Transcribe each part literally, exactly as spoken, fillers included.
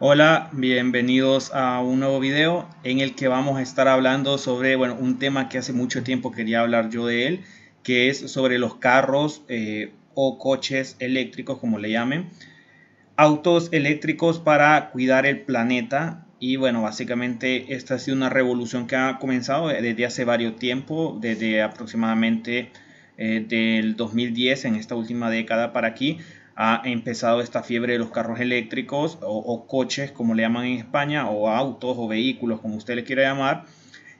Hola, bienvenidos a un nuevo video en el que vamos a estar hablando sobre bueno, un tema que hace mucho tiempo quería hablar yo de él, que es sobre los carros eh, o coches eléctricos, como le llamen, autos eléctricos para cuidar el planeta. Y bueno, básicamente esta ha sido una revolución que ha comenzado desde hace varios tiempo, desde aproximadamente eh, del dos mil diez, en esta última década para aquí. Ha empezado esta fiebre de los carros eléctricos o, o coches, como le llaman en España, o autos o vehículos, como usted le quiera llamar.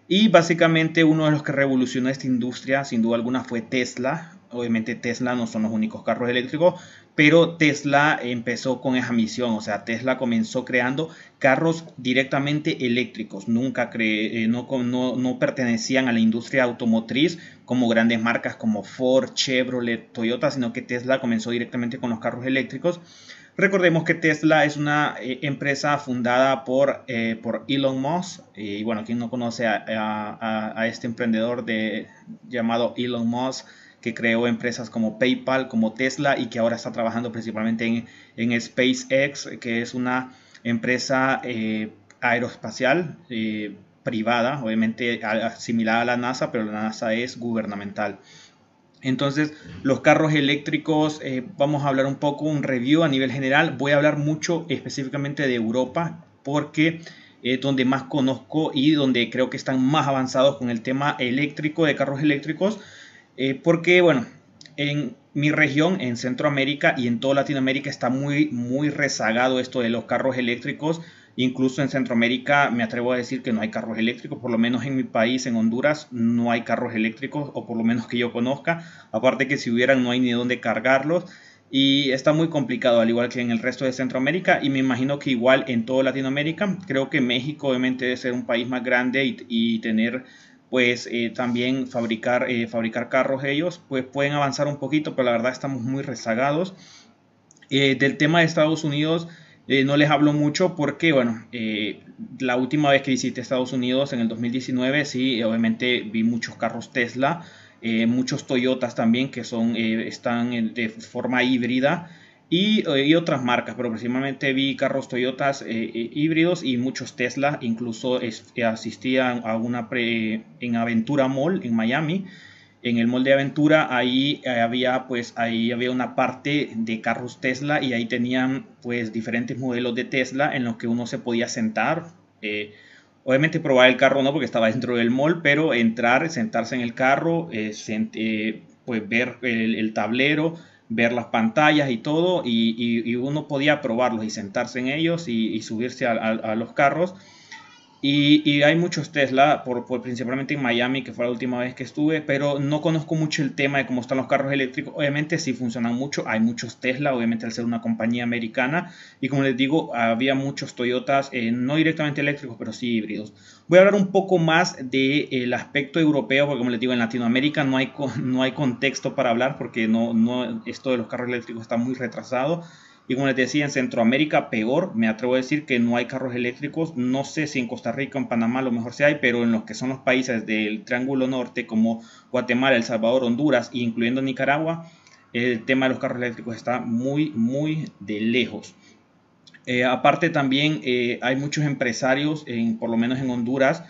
Y básicamente uno de los que revolucionó esta industria, sin duda alguna, fue Tesla. Obviamente Tesla no son los únicos carros eléctricos, pero Tesla empezó con esa misión. O sea, Tesla comenzó creando carros directamente eléctricos. Nunca cre- no, no, no pertenecían a la industria automotriz como grandes marcas como Ford, Chevrolet, Toyota, sino que Tesla comenzó directamente con los carros eléctricos. Recordemos que Tesla es una eh, empresa fundada por, eh, por Elon Musk. Y bueno, quien no conoce a, a, a este emprendedor de, llamado Elon Musk, que creó empresas como PayPal, como Tesla, y que ahora está trabajando principalmente en, en SpaceX, que es una empresa eh, aeroespacial eh, privada, obviamente asimilada a la NASA, pero la NASA es gubernamental. Entonces, los carros eléctricos, eh, vamos a hablar un poco, un review a nivel general. Voy a hablar mucho específicamente de Europa, porque es donde más conozco y donde creo que están más avanzados con el tema eléctrico, de carros eléctricos. Eh, porque, bueno, en mi región, en Centroamérica y en toda Latinoamérica, está muy, muy rezagado esto de los carros eléctricos. Incluso en Centroamérica me atrevo a decir que no hay carros eléctricos. Por lo menos en mi país, en Honduras, no hay carros eléctricos, o por lo menos que yo conozca. Aparte que si hubieran, no hay ni dónde cargarlos. Y está muy complicado, al igual que en el resto de Centroamérica. Y me imagino que igual en toda Latinoamérica. Creo que México obviamente debe ser un país más grande y, y tener... pues eh, también fabricar, eh, fabricar carros ellos, pues pueden avanzar un poquito, pero la verdad estamos muy rezagados. Eh, del tema de Estados Unidos eh, no les hablo mucho porque, bueno, eh, la última vez que visité Estados Unidos en el dos mil diecinueve, sí, obviamente vi muchos carros Tesla, eh, muchos Toyotas también que son, eh, están de forma híbrida, Y, y otras marcas, pero aproximadamente vi carros Toyotas eh, híbridos y muchos Tesla. Incluso es, asistí a, a una pre, en Aventura Mall en Miami, en el Mall de Aventura. Ahí había, pues, ahí había una parte de carros Tesla y ahí tenían pues diferentes modelos de Tesla en los que uno se podía sentar. Eh, obviamente probar el carro no, porque estaba dentro del mall, pero entrar, sentarse en el carro, eh, sent, eh, pues ver el, el tablero, ver las pantallas y todo, y, y, y uno podía probarlos y sentarse en ellos y, y subirse a, a, a los carros. Y, y hay muchos Tesla, por, por, principalmente en Miami, que fue la última vez que estuve, pero no conozco mucho el tema de cómo están los carros eléctricos. Obviamente sí funcionan mucho, hay muchos Tesla, obviamente al ser una compañía americana, y como les digo, había muchos Toyotas, eh, no directamente eléctricos, pero sí híbridos. Voy a hablar un poco más del aspecto europeo, porque como les digo, en Latinoamérica no hay, no hay contexto para hablar, porque no, no, esto de los carros eléctricos está muy retrasado. Y como les decía, en Centroamérica peor, me atrevo a decir que no hay carros eléctricos. No sé si en Costa Rica o en Panamá a lo mejor sí hay, pero en los que son los países del Triángulo Norte, como Guatemala, El Salvador, Honduras, incluyendo Nicaragua, el tema de los carros eléctricos está muy, muy de lejos. Eh, aparte también eh, hay muchos empresarios, en, por lo menos en Honduras,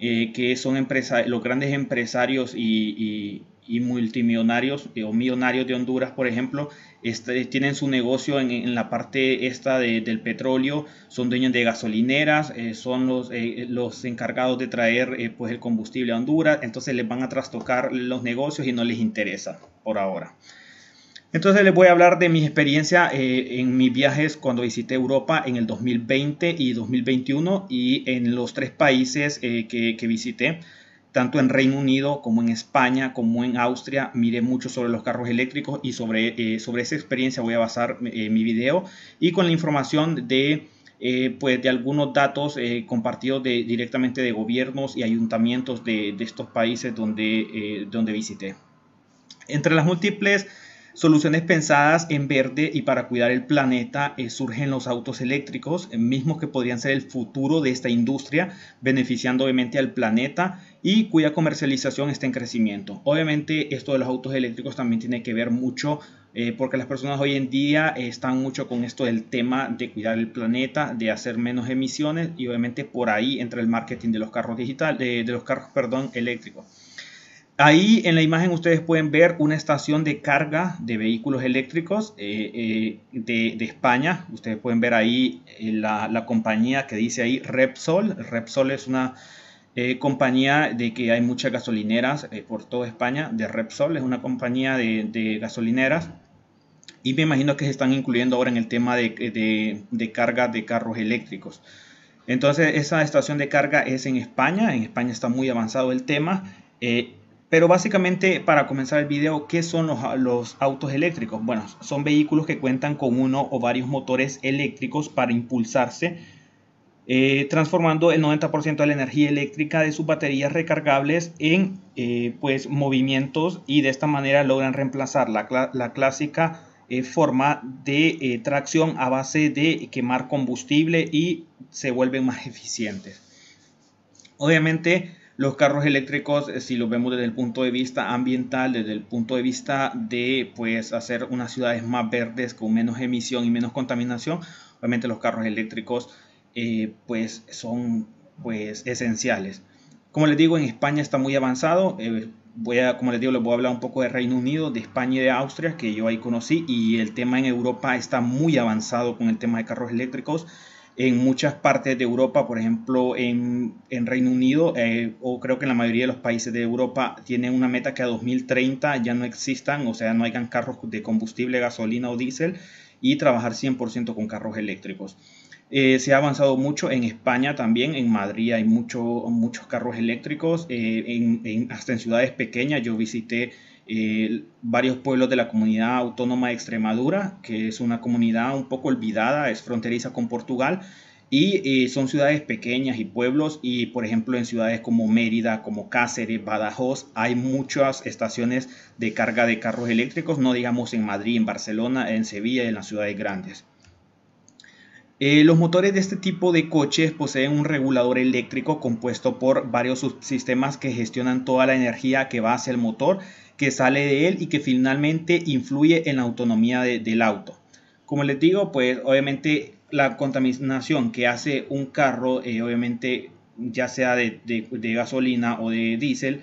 eh, que son empresa- los grandes empresarios y... y y multimillonarios eh, o millonarios de Honduras, por ejemplo, este, tienen su negocio en, en la parte esta de, del petróleo, son dueños de gasolineras, eh, son los, eh, los encargados de traer eh, pues el combustible a Honduras, entonces les van a trastocar los negocios y no les interesa por ahora. Entonces les voy a hablar de mi experiencia eh, en mis viajes cuando visité Europa en el dos mil veinte y dos mil veintiuno, y en los tres países eh, que, que visité. Tanto en Reino Unido como en España, como en Austria, miré mucho sobre los carros eléctricos, y sobre, eh, sobre esa experiencia voy a basar eh, mi video, y con la información de, eh, pues de algunos datos eh, compartidos de, directamente de gobiernos y ayuntamientos de, de estos países donde, eh, donde visité. Entre las múltiples Soluciones pensadas en verde y para cuidar el planeta eh, surgen los autos eléctricos, mismos que podrían ser el futuro de esta industria, beneficiando obviamente al planeta y cuya comercialización está en crecimiento. Obviamente esto de los autos eléctricos también tiene que ver mucho eh, porque las personas hoy en día están mucho con esto del tema de cuidar el planeta, de hacer menos emisiones, y obviamente por ahí entra el marketing de los carros digitales, eh, de los carros, perdón, eléctricos. Ahí en la imagen ustedes pueden ver una estación de carga de vehículos eléctricos eh, eh, de, de España. Ustedes pueden ver ahí eh, la, la compañía que dice ahí Repsol. Repsol es una eh, compañía de que hay muchas gasolineras eh, por toda España. De Repsol es una compañía de, de gasolineras. Y me imagino que se están incluyendo ahora en el tema de, de, de carga de carros eléctricos. Entonces esa estación de carga es en España. En España está muy avanzado el tema. Eh, Pero básicamente, para comenzar el video, ¿qué son los, los autos eléctricos? Bueno, son vehículos que cuentan con uno o varios motores eléctricos para impulsarse, eh, transformando el noventa por ciento de la energía eléctrica de sus baterías recargables en eh, pues, movimientos, y de esta manera logran reemplazar la, la clásica eh, forma de eh, tracción a base de quemar combustible, y se vuelven más eficientes. Obviamente, los carros eléctricos, si los vemos desde el punto de vista ambiental, desde el punto de vista de pues, hacer unas ciudades más verdes con menos emisión y menos contaminación, obviamente los carros eléctricos eh, pues, son pues, esenciales. Como les digo, en España está muy avanzado. Eh, voy a, como les digo, les voy a hablar un poco de Reino Unido, de España y de Austria, que yo ahí conocí, y el tema en Europa está muy avanzado con el tema de carros eléctricos. En muchas partes de Europa, por ejemplo en, en Reino Unido, eh, o creo que en la mayoría de los países de Europa, tienen una meta que a dos mil treinta ya no existan, o sea, no hayan carros de combustible, gasolina o diésel, y trabajar cien por ciento con carros eléctricos. Eh, se ha avanzado mucho en España también. En Madrid hay mucho, muchos carros eléctricos, eh, en, en, hasta en ciudades pequeñas. Yo visité Eh, varios pueblos de la comunidad autónoma de Extremadura, que es una comunidad un poco olvidada, es fronteriza con Portugal, y eh, son ciudades pequeñas y pueblos, y por ejemplo en ciudades como Mérida, como Cáceres, Badajoz, hay muchas estaciones de carga de carros eléctricos, no digamos en Madrid, en Barcelona, en Sevilla, en las ciudades grandes. Eh, los motores de este tipo de coches poseen un regulador eléctrico compuesto por varios subsistemas que gestionan toda la energía que va hacia el motor, que sale de él y que finalmente influye en la autonomía de, del auto. Como les digo, pues obviamente la contaminación que hace un carro, eh, obviamente ya sea de, de, de gasolina o de diésel,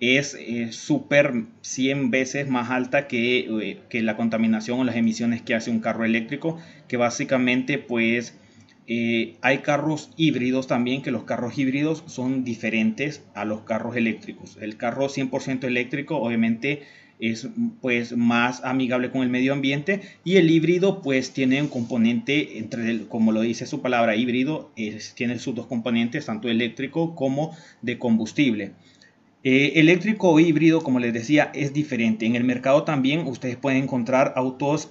es eh, súper cien veces más alta que, eh, que la contaminación o las emisiones que hace un carro eléctrico, que básicamente pues eh, hay carros híbridos también, que los carros híbridos son diferentes a los carros eléctricos. El carro cien por ciento eléctrico obviamente es pues más amigable con el medio ambiente, y el híbrido pues tiene un componente, entre el, como lo dice su palabra híbrido, es, tiene sus dos componentes, tanto eléctrico como de combustible. Eh, eléctrico o híbrido, como les decía, es diferente. En el mercado también ustedes pueden encontrar autos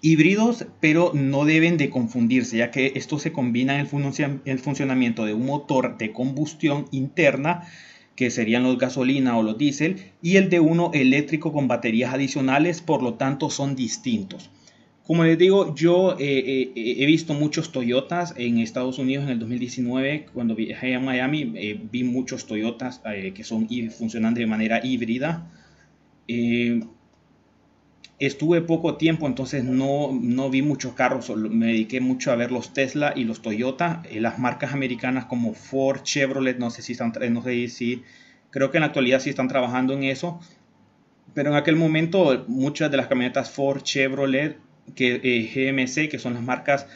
híbridos, pero no deben de confundirse, ya que esto se combina en el, func- el funcionamiento de un motor de combustión interna, que serían los gasolina o los diésel, y el de uno eléctrico con baterías adicionales, por lo tanto son distintos. Como les digo, yo eh, eh, he visto muchos Toyotas en Estados Unidos. En el dos mil diecinueve, cuando viajé a Miami, eh, vi muchos Toyotas eh, que son, funcionan de manera híbrida. Eh, estuve poco tiempo, entonces no, no vi muchos carros. Me dediqué mucho a ver los Tesla y los Toyota. Eh, las marcas americanas como Ford, Chevrolet, no sé si están, no sé si, creo que en la actualidad sí están trabajando en eso. Pero en aquel momento muchas de las camionetas Ford, Chevrolet, que eh, G M C, que son las marcas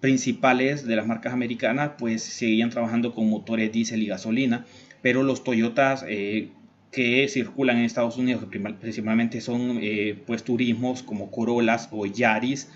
principales de las marcas americanas, pues seguían trabajando con motores diésel y gasolina. Pero los Toyotas eh, que circulan en Estados Unidos, que principalmente son eh, pues turismos como Corollas o Yaris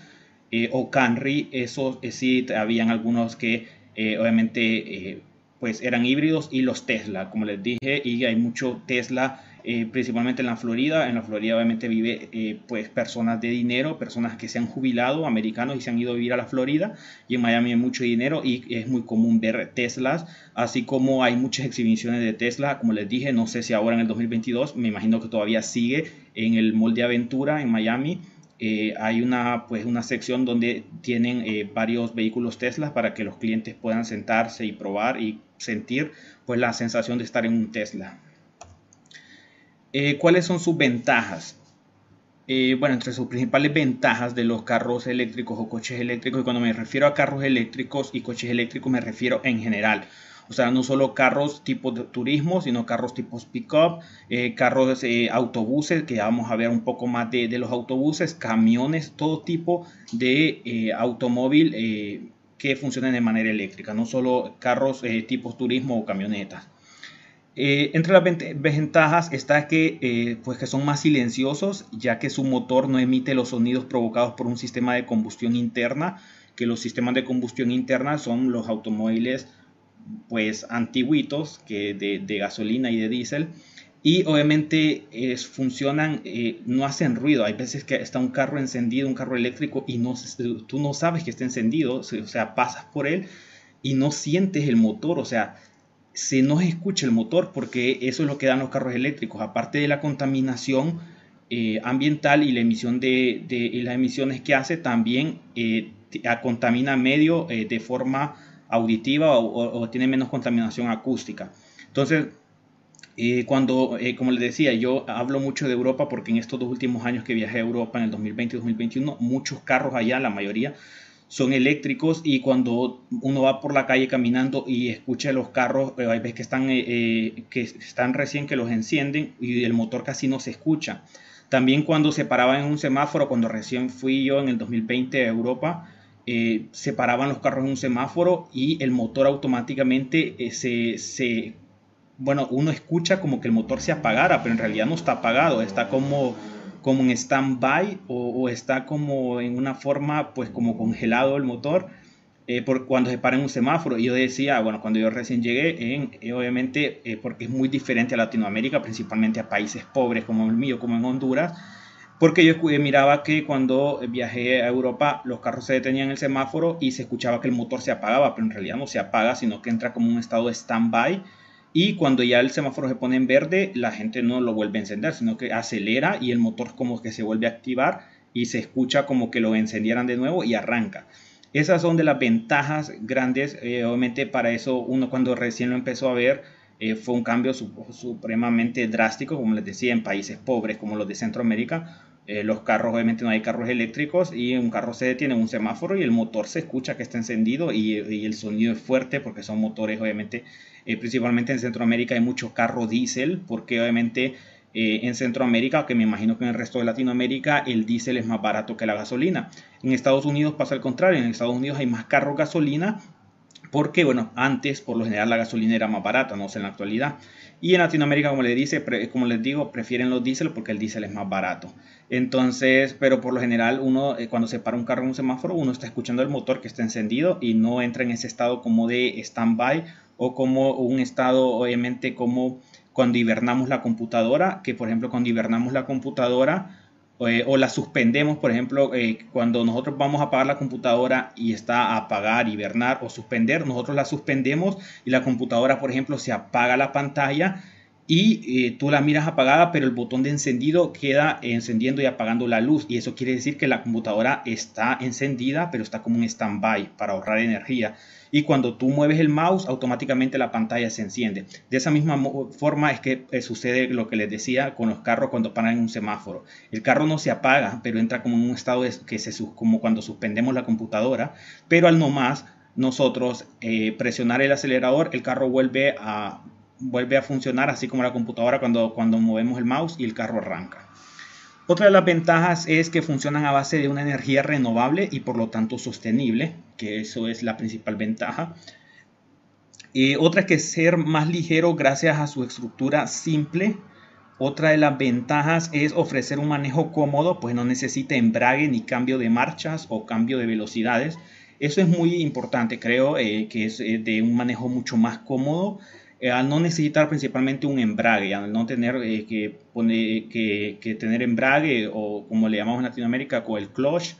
eh, o Camry, esos eh, sí habían algunos que eh, obviamente eh, pues eran híbridos, y los Tesla, como les dije, y hay mucho Tesla eh, principalmente en la Florida. En la Florida obviamente vive eh, pues personas de dinero, personas que se han jubilado, americanos, y se han ido a vivir a la Florida. Y en Miami hay mucho dinero y es muy común ver Teslas, así como hay muchas exhibiciones de Tesla. Como les dije, no sé si ahora en el dos mil veintidós, me imagino que todavía sigue en el Mall de Aventura en Miami. Eh, hay una, pues una sección donde tienen eh, varios vehículos Tesla para que los clientes puedan sentarse y probar y sentir pues la sensación de estar en un Tesla. Eh, ¿Cuáles son sus ventajas? Eh, bueno, entre sus principales ventajas de los carros eléctricos o coches eléctricos, y cuando me refiero a carros eléctricos y coches eléctricos me refiero en general. O sea, no solo carros tipo de turismo, sino carros tipo pick-up, eh, carros, eh, autobuses, que vamos a ver un poco más de, de los autobuses, camiones, todo tipo de eh, automóvil eh, que funcionen de manera eléctrica, no solo carros eh, tipo turismo o camionetas. Eh, entre las ventajas está que, eh, pues que son más silenciosos, ya que su motor no emite los sonidos provocados por un sistema de combustión interna, que los sistemas de combustión interna son los automóviles pues antiguitos, que de, de gasolina y de diésel, y obviamente es, funcionan, eh, no hacen ruido. Hay veces que está un carro encendido, un carro eléctrico, y no, tú no sabes que está encendido, o sea, pasas por él y no sientes el motor, o sea, se no escucha el motor, porque eso es lo que dan los carros eléctricos, aparte de la contaminación eh, ambiental y la emisión de, de y las emisiones que hace, también eh, contamina medio eh, de forma auditiva o, o, o tiene menos contaminación acústica. Entonces, eh, cuando, eh, como les decía, yo hablo mucho de Europa porque en estos dos últimos años que viajé a Europa, en el dos mil veinte y dos mil veintiuno, muchos carros allá, la mayoría, son eléctricos, y cuando uno va por la calle caminando y escucha los carros, eh, hay veces que están, eh, eh, que están recién que los encienden y el motor casi no se escucha. También cuando se paraba en un semáforo, cuando recién fui yo en el dos mil veinte a Europa, Eh, se paraban los carros en un semáforo y el motor automáticamente eh, se, se... Bueno, uno escucha como que el motor se apagara, pero en realidad no está apagado, está como, como en stand-by o, o está como en una forma pues como congelado el motor eh, por cuando se para en un semáforo. Y yo decía, bueno, cuando yo recién llegué, en, eh, obviamente eh, porque es muy diferente a Latinoamérica, principalmente a países pobres como el mío, como en Honduras, porque yo miraba que cuando viajé a Europa los carros se detenían en el semáforo y se escuchaba que el motor se apagaba, pero en realidad no se apaga, sino que entra como un estado de stand-by, y cuando ya el semáforo se pone en verde, la gente no lo vuelve a encender, sino que acelera y el motor como que se vuelve a activar y se escucha como que lo encendieran de nuevo y arranca. Esas son de las ventajas grandes. Eh, obviamente para eso uno cuando recién lo empezó a ver, Eh, fue un cambio supremamente drástico, como les decía, en países pobres como los de Centroamérica. Eh, los carros, obviamente no hay carros eléctricos, y un carro se detiene en un semáforo y el motor se escucha que está encendido, y, y el sonido es fuerte porque son motores, obviamente, eh, principalmente en Centroamérica hay muchos carros diésel, porque obviamente eh, en Centroamérica, aunque me imagino que en el resto de Latinoamérica, el diésel es más barato que la gasolina. En Estados Unidos pasa al contrario, en Estados Unidos hay más carros gasolina, porque bueno, antes por lo general la gasolina era más barata, no sé en la actualidad. Y en Latinoamérica, como les, dice, pre, como les digo, prefieren los diésel porque el diésel es más barato. Entonces, pero por lo general uno eh, cuando se para un carro en un semáforo, uno está escuchando el motor que está encendido y no entra en ese estado como de stand-by, o como un estado obviamente como cuando hibernamos la computadora, que por ejemplo cuando hibernamos la computadora, Eh, o la suspendemos, por ejemplo, eh, cuando nosotros vamos a apagar la computadora y está apagar, hibernar o suspender, nosotros la suspendemos y la computadora, por ejemplo, se apaga la pantalla y eh, tú la miras apagada, pero el botón de encendido queda encendiendo y apagando la luz, y eso quiere decir que la computadora está encendida, pero está como en stand-by para ahorrar energía, y cuando tú mueves el mouse automáticamente la pantalla se enciende. De esa misma forma es que eh, sucede lo que les decía con los carros cuando paran en un semáforo. El carro no se apaga, pero entra como en un estado de, que se, como cuando suspendemos la computadora, pero al nomás nosotros eh, presionar el acelerador, el carro vuelve a vuelve a funcionar, así como la computadora cuando, cuando movemos el mouse, y el carro arranca. Otra de las ventajas es que funcionan a base de una energía renovable y por lo tanto sostenible, que eso es la principal ventaja. Eh, otra es que ser más ligero gracias a su estructura simple. Otra de las ventajas es ofrecer un manejo cómodo, pues no necesita embrague ni cambio de marchas o cambio de velocidades. Eso es muy importante, creo, eh, que es eh, de un manejo mucho más cómodo. eh, al no necesitar principalmente un embrague, al no tener eh, que, poner, que, que tener embrague o como le llamamos en Latinoamérica con el clutch,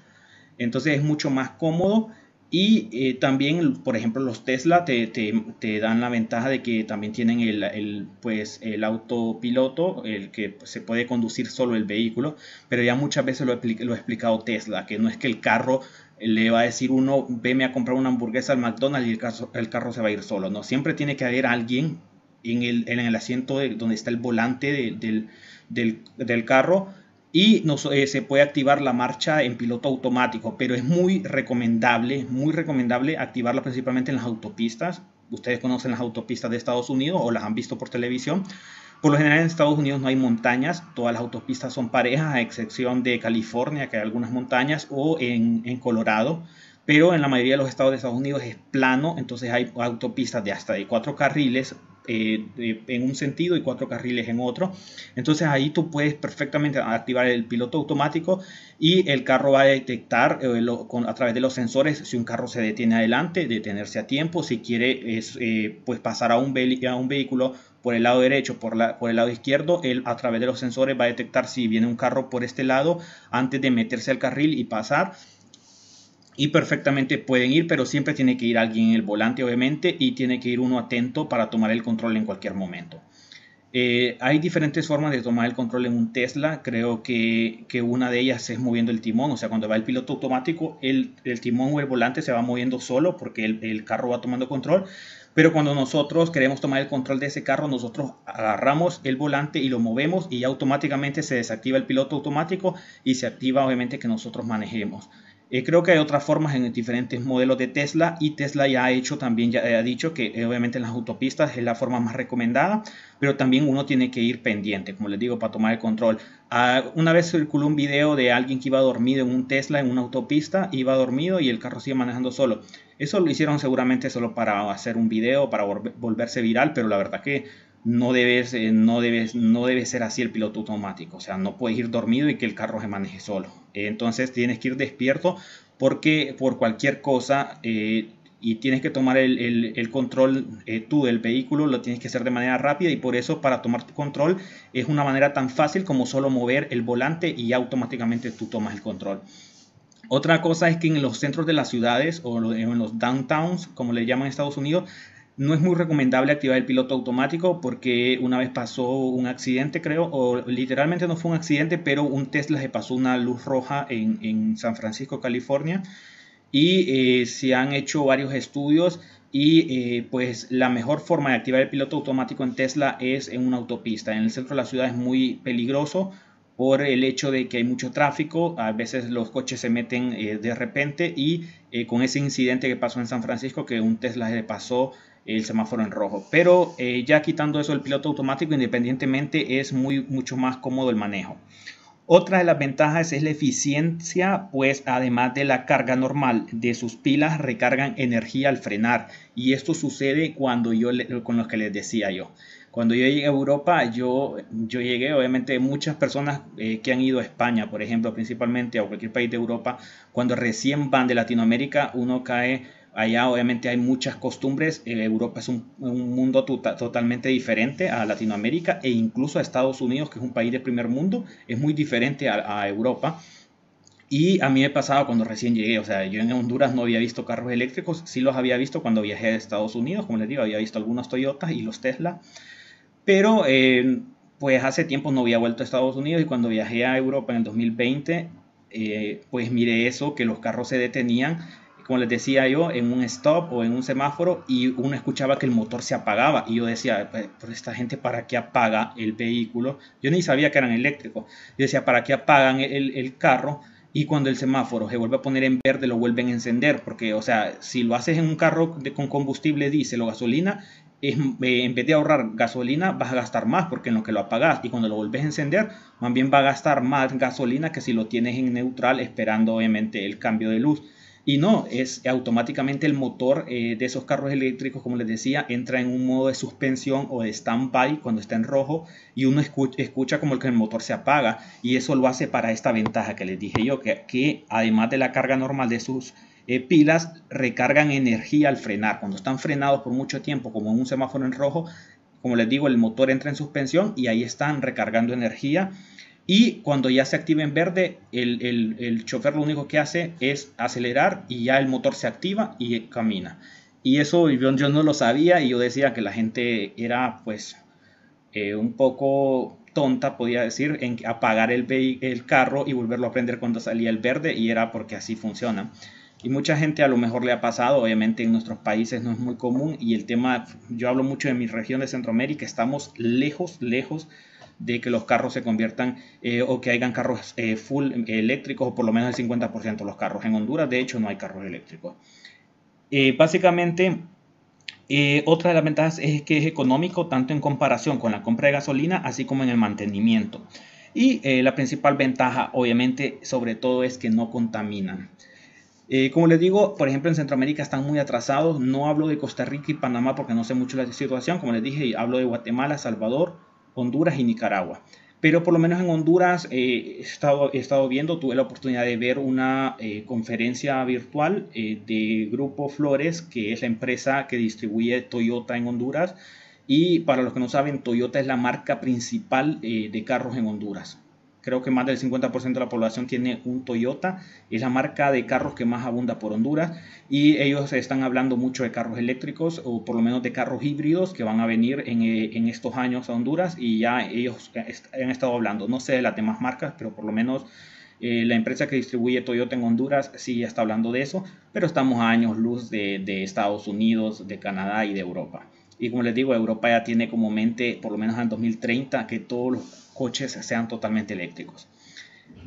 entonces es mucho más cómodo. Y eh, también, por ejemplo, los Tesla te, te, te dan la ventaja de que también tienen el, el, pues, el autopiloto, el que se puede conducir solo el vehículo, pero ya muchas veces lo, lo ha explicado Tesla, que no es que el carro le va a decir uno, veme a comprar una hamburguesa al McDonald's y el carro, el carro se va a ir solo, ¿no? Siempre tiene que haber alguien en el, en el asiento de, donde está el volante de, del, del, del carro, y nos, eh, se puede activar la marcha en piloto automático, pero es muy recomendable, muy recomendable activarla principalmente en las autopistas. Ustedes conocen las autopistas de Estados Unidos o las han visto por televisión. Por lo general en Estados Unidos no hay montañas, todas las autopistas son parejas, a excepción de California, que hay algunas montañas, o en, en Colorado. Pero en la mayoría de los estados de Estados Unidos es plano, entonces hay autopistas de hasta de cuatro carriles, Eh, eh, en un sentido y cuatro carriles en otro. Entonces ahí tú puedes perfectamente activar el piloto automático y el carro va a detectar eh, lo, con, a través de los sensores si un carro se detiene adelante, detenerse a tiempo, si quiere es, eh, pues pasar a un, ve a un vehículo por el lado derecho, por, la, por el lado izquierdo. Él a través de los sensores va a detectar si viene un carro por este lado antes de meterse al carril y pasar. Y perfectamente pueden ir, pero siempre tiene que ir alguien en el volante, obviamente, y tiene que ir uno atento para tomar el control en cualquier momento. Eh, hay diferentes formas de tomar el control en un Tesla. Creo que, que una de ellas es moviendo el timón. O sea, cuando va el piloto automático, el, el timón o el volante se va moviendo solo porque el, el carro va tomando control. Pero cuando nosotros queremos tomar el control de ese carro, nosotros agarramos el volante y lo movemos y automáticamente se desactiva el piloto automático y se activa, obviamente, que nosotros manejemos. Eh, creo que hay otras formas en diferentes modelos de Tesla, y Tesla ya ha hecho también, ya ha dicho que eh, obviamente en las autopistas es la forma más recomendada, pero también uno tiene que ir pendiente, como les digo, para tomar el control. Ah, una vez circuló un video de alguien que iba dormido en un Tesla, en una autopista, iba dormido y el carro sigue manejando solo. Eso lo hicieron seguramente solo para hacer un video, para vol- volverse viral, pero la verdad que no debes, eh, no debes, no debe ser así el piloto automático. O sea, no puedes ir dormido y que el carro se maneje solo. Eh, entonces tienes que ir despierto porque por cualquier cosa eh, y tienes que tomar el, el, el control eh, tú del vehículo, lo tienes que hacer de manera rápida, y por eso para tomar tu control es una manera tan fácil como solo mover el volante y automáticamente tú tomas el control. Otra cosa es que en los centros de las ciudades o en los downtowns, como le llaman en Estados Unidos, no es muy recomendable activar el piloto automático, porque una vez pasó un accidente, creo, o literalmente no fue un accidente, pero un Tesla se pasó una luz roja en, en San Francisco, California, y eh, se han hecho varios estudios y eh, pues la mejor forma de activar el piloto automático en Tesla es en una autopista. En el centro de la ciudad es muy peligroso por el hecho de que hay mucho tráfico, a veces los coches se meten eh, de repente, y eh, con ese incidente que pasó en San Francisco, que un Tesla se pasó el semáforo en rojo. Pero eh, ya quitando eso, el piloto automático independientemente es muy, mucho más cómodo el manejo. Otra de las ventajas es la eficiencia, pues además de la carga normal de sus pilas, recargan energía al frenar, y esto sucede cuando yo, con los que les decía yo. Cuando yo llegué a Europa, yo, yo llegué, obviamente muchas personas eh, que han ido a España, por ejemplo, principalmente, a cualquier país de Europa, cuando recién van de Latinoamérica, uno cae allá, obviamente hay muchas costumbres. eh, Europa es un, un mundo tuta, totalmente diferente a Latinoamérica, e incluso a Estados Unidos, que es un país del primer mundo, es muy diferente a, a Europa. Y a mí me pasaba cuando recién llegué, o sea, yo en Honduras no había visto carros eléctricos, sí los había visto cuando viajé a Estados Unidos, como les digo, había visto algunos Toyotas y los Tesla, pero eh, pues hace tiempo no había vuelto a Estados Unidos, y cuando viajé a Europa en el dos mil veinte, eh, pues miré eso, que los carros se detenían, como les decía yo, en un stop o en un semáforo, y uno escuchaba que el motor se apagaba, y yo decía, pero esta gente, ¿para qué apaga el vehículo? Yo ni sabía que eran eléctricos. Yo decía, ¿para qué apagan el, el carro? Y cuando el semáforo se vuelve a poner en verde, lo vuelven a encender, porque, o sea, si lo haces en un carro de, con combustible diésel o gasolina, es, eh, en vez de ahorrar gasolina, vas a gastar más, porque en lo que lo apagas y cuando lo vuelves a encender, más bien va a gastar más gasolina que si lo tienes en neutral, esperando obviamente el cambio de luz. Y no, es automáticamente el motor eh, de esos carros eléctricos, como les decía, entra en un modo de suspensión o de stand-by cuando está en rojo, y uno escucha, escucha como el que el motor se apaga, y eso lo hace para esta ventaja que les dije yo, que, que además de la carga normal de sus eh, pilas, recargan energía al frenar. Cuando están frenados por mucho tiempo, como en un semáforo en rojo, Como les digo, el motor entra en suspensión y ahí están recargando energía. Y cuando ya se activa en verde, el, el, el chofer lo único que hace es acelerar y ya el motor se activa y camina. Y eso yo, yo no lo sabía, y yo decía que la gente era pues eh, un poco tonta, podía decir, en apagar el, el carro y volverlo a prender cuando salía el verde, y era porque así funciona. Y mucha gente a lo mejor le ha pasado, obviamente en nuestros países no es muy común, y el tema, yo hablo mucho de mi región de Centroamérica, estamos lejos, lejos de que los carros se conviertan eh, o que hayan carros eh, full eléctricos, o por lo menos el cincuenta por ciento de los carros. En Honduras de hecho no hay carros eléctricos. Eh, básicamente, eh, otra de las ventajas es que es económico tanto en comparación con la compra de gasolina, así como en el mantenimiento. Y eh, la principal ventaja, obviamente, sobre todo es que no contaminan. Eh, como les digo, por ejemplo en Centroamérica están muy atrasados. No hablo de Costa Rica y Panamá porque no sé mucho la situación, como les dije, hablo de Guatemala, Salvador, Honduras y Nicaragua. Pero por lo menos en Honduras eh, he, estado, he estado viendo, tuve la oportunidad de ver una eh, conferencia virtual eh, de Grupo Flores, que es la empresa que distribuye Toyota en Honduras. Y para los que no saben, Toyota es la marca principal eh, de carros en Honduras. Creo que más del cincuenta por ciento de la población tiene un Toyota. Es la marca de carros que más abunda por Honduras. Y ellos están hablando mucho de carros eléctricos, o por lo menos de carros híbridos, que van a venir en, en estos años a Honduras. Y ya ellos han estado hablando. No sé de las demás marcas, pero por lo menos eh, la empresa que distribuye Toyota en Honduras sí ya está hablando de eso. Pero estamos a años luz de, de Estados Unidos, de Canadá y de Europa. Y como les digo, Europa ya tiene como mente, por lo menos en dos mil treinta, que todos los coches sean totalmente eléctricos.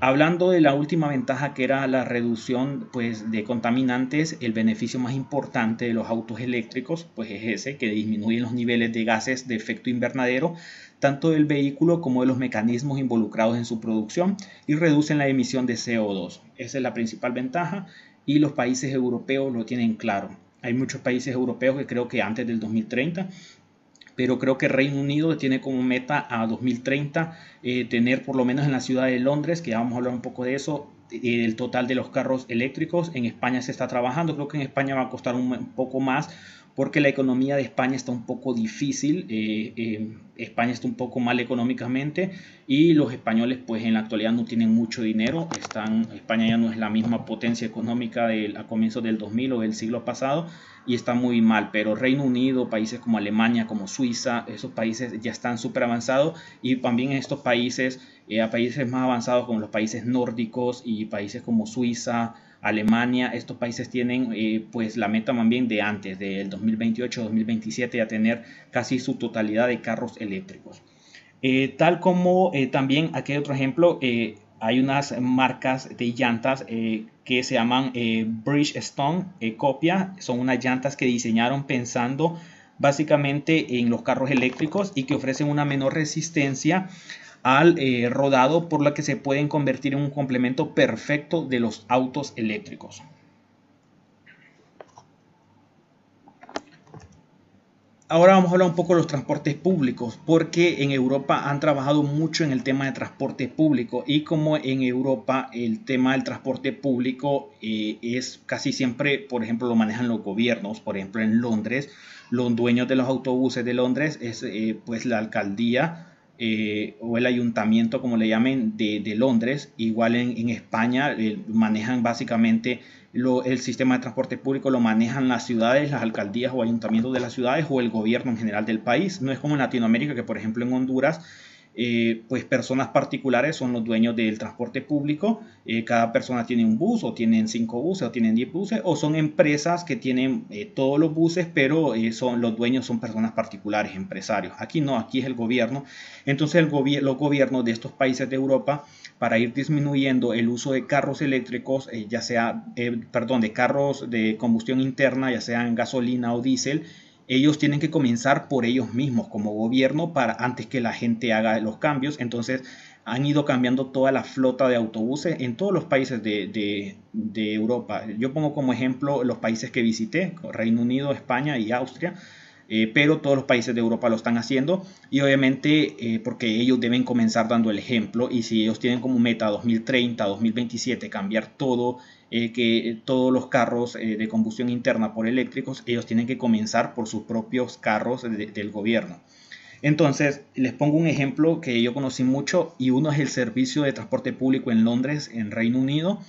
Hablando de la última ventaja, que era la reducción pues, de contaminantes, el beneficio más importante de los autos eléctricos pues, es ese, que disminuyen los niveles de gases de efecto invernadero, tanto del vehículo como de los mecanismos involucrados en su producción, y reducen la emisión de C O dos. Esa es la principal ventaja, y los países europeos lo tienen claro. Hay muchos países europeos que creo que antes del dos mil treinta, pero creo que Reino Unido tiene como meta a dos mil treinta eh, tener por lo menos en la ciudad de Londres, que ya vamos a hablar un poco de eso, eh, el total de los carros eléctricos. En España se está trabajando, creo que en España va a costar un, un poco más porque la economía de España está un poco difícil, eh, eh, España está un poco mal económicamente y los españoles pues en la actualidad no tienen mucho dinero. Están, España ya no es la misma potencia económica del, a comienzos del dos mil o del siglo pasado, y está muy mal, pero Reino Unido, países como Alemania, como Suiza, esos países ya están súper avanzados, y también estos países, eh, a países más avanzados como los países nórdicos y países como Suiza, Alemania, estos países tienen eh, pues la meta también de antes, del dos mil veintiocho a dos mil veintisiete, a tener casi su totalidad de carros eléctricos. Eh, tal como eh, también, aquí hay otro ejemplo, eh, hay unas marcas de llantas eh, que se llaman eh, Bridgestone, eh, Copia. Son unas llantas que diseñaron pensando básicamente en los carros eléctricos y que ofrecen una menor resistencia al eh, rodado, por la que se pueden convertir en un complemento perfecto de los autos eléctricos. Ahora vamos a hablar un poco de los transportes públicos, porque en Europa han trabajado mucho en el tema de transporte público, y como en Europa el tema del transporte público eh, es casi siempre, por ejemplo, lo manejan los gobiernos. Por ejemplo, en Londres, los dueños de los autobuses de Londres es eh, pues la alcaldía Eh, o el ayuntamiento, como le llamen, de, de Londres. Igual en, en España eh, manejan básicamente lo, el sistema de transporte público lo manejan las ciudades, las alcaldías o ayuntamientos de las ciudades, o el gobierno en general del país. No es como en Latinoamérica, que por ejemplo en Honduras eh, pues personas particulares son los dueños del transporte público. Eh, cada persona tiene un bus, o tienen cinco buses, o tienen diez buses, o son empresas que tienen eh, todos los buses, pero eh, son, los dueños son personas particulares, empresarios. Aquí no, aquí es el gobierno. Entonces el gobi- los gobiernos de estos países de Europa, para ir disminuyendo el uso de carros eléctricos, eh, ya sea, eh, perdón, de carros de combustión interna, ya sean gasolina o diésel, ellos tienen que comenzar por ellos mismos como gobierno, para antes que la gente haga los cambios. Entonces han ido cambiando toda la flota de autobuses en todos los países de, de, de Europa. Yo pongo como ejemplo los países que visité, Reino Unido, España y Austria. Eh, pero todos los países de Europa lo están haciendo, y obviamente eh, porque ellos deben comenzar dando el ejemplo. Y si ellos tienen como meta dos mil treinta, dos mil veintisiete cambiar todo, eh, que todos los carros eh, de combustión interna por eléctricos, ellos tienen que comenzar por sus propios carros de, del gobierno. Entonces, les pongo un ejemplo que yo conocí mucho, y uno es el servicio de transporte público en Londres, en Reino Unido,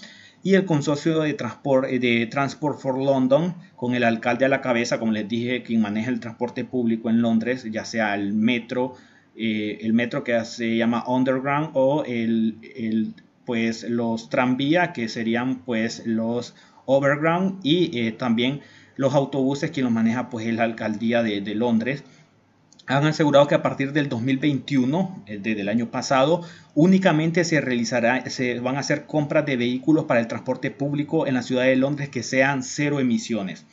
y el consorcio de Transport, de Transport for London, con el alcalde a la cabeza, como les dije, quien maneja el transporte público en Londres, ya sea el metro, eh, el metro que se llama Underground, o el, el, pues, los tranvías, que serían pues los Overground, y eh, también los autobuses, que los maneja pues es la alcaldía de, de Londres. Han asegurado que a partir del dos mil veintiuno, desde el año pasado, únicamente se realizará, se van a hacer compras de vehículos para el transporte público en la ciudad de Londres que sean cero emisiones.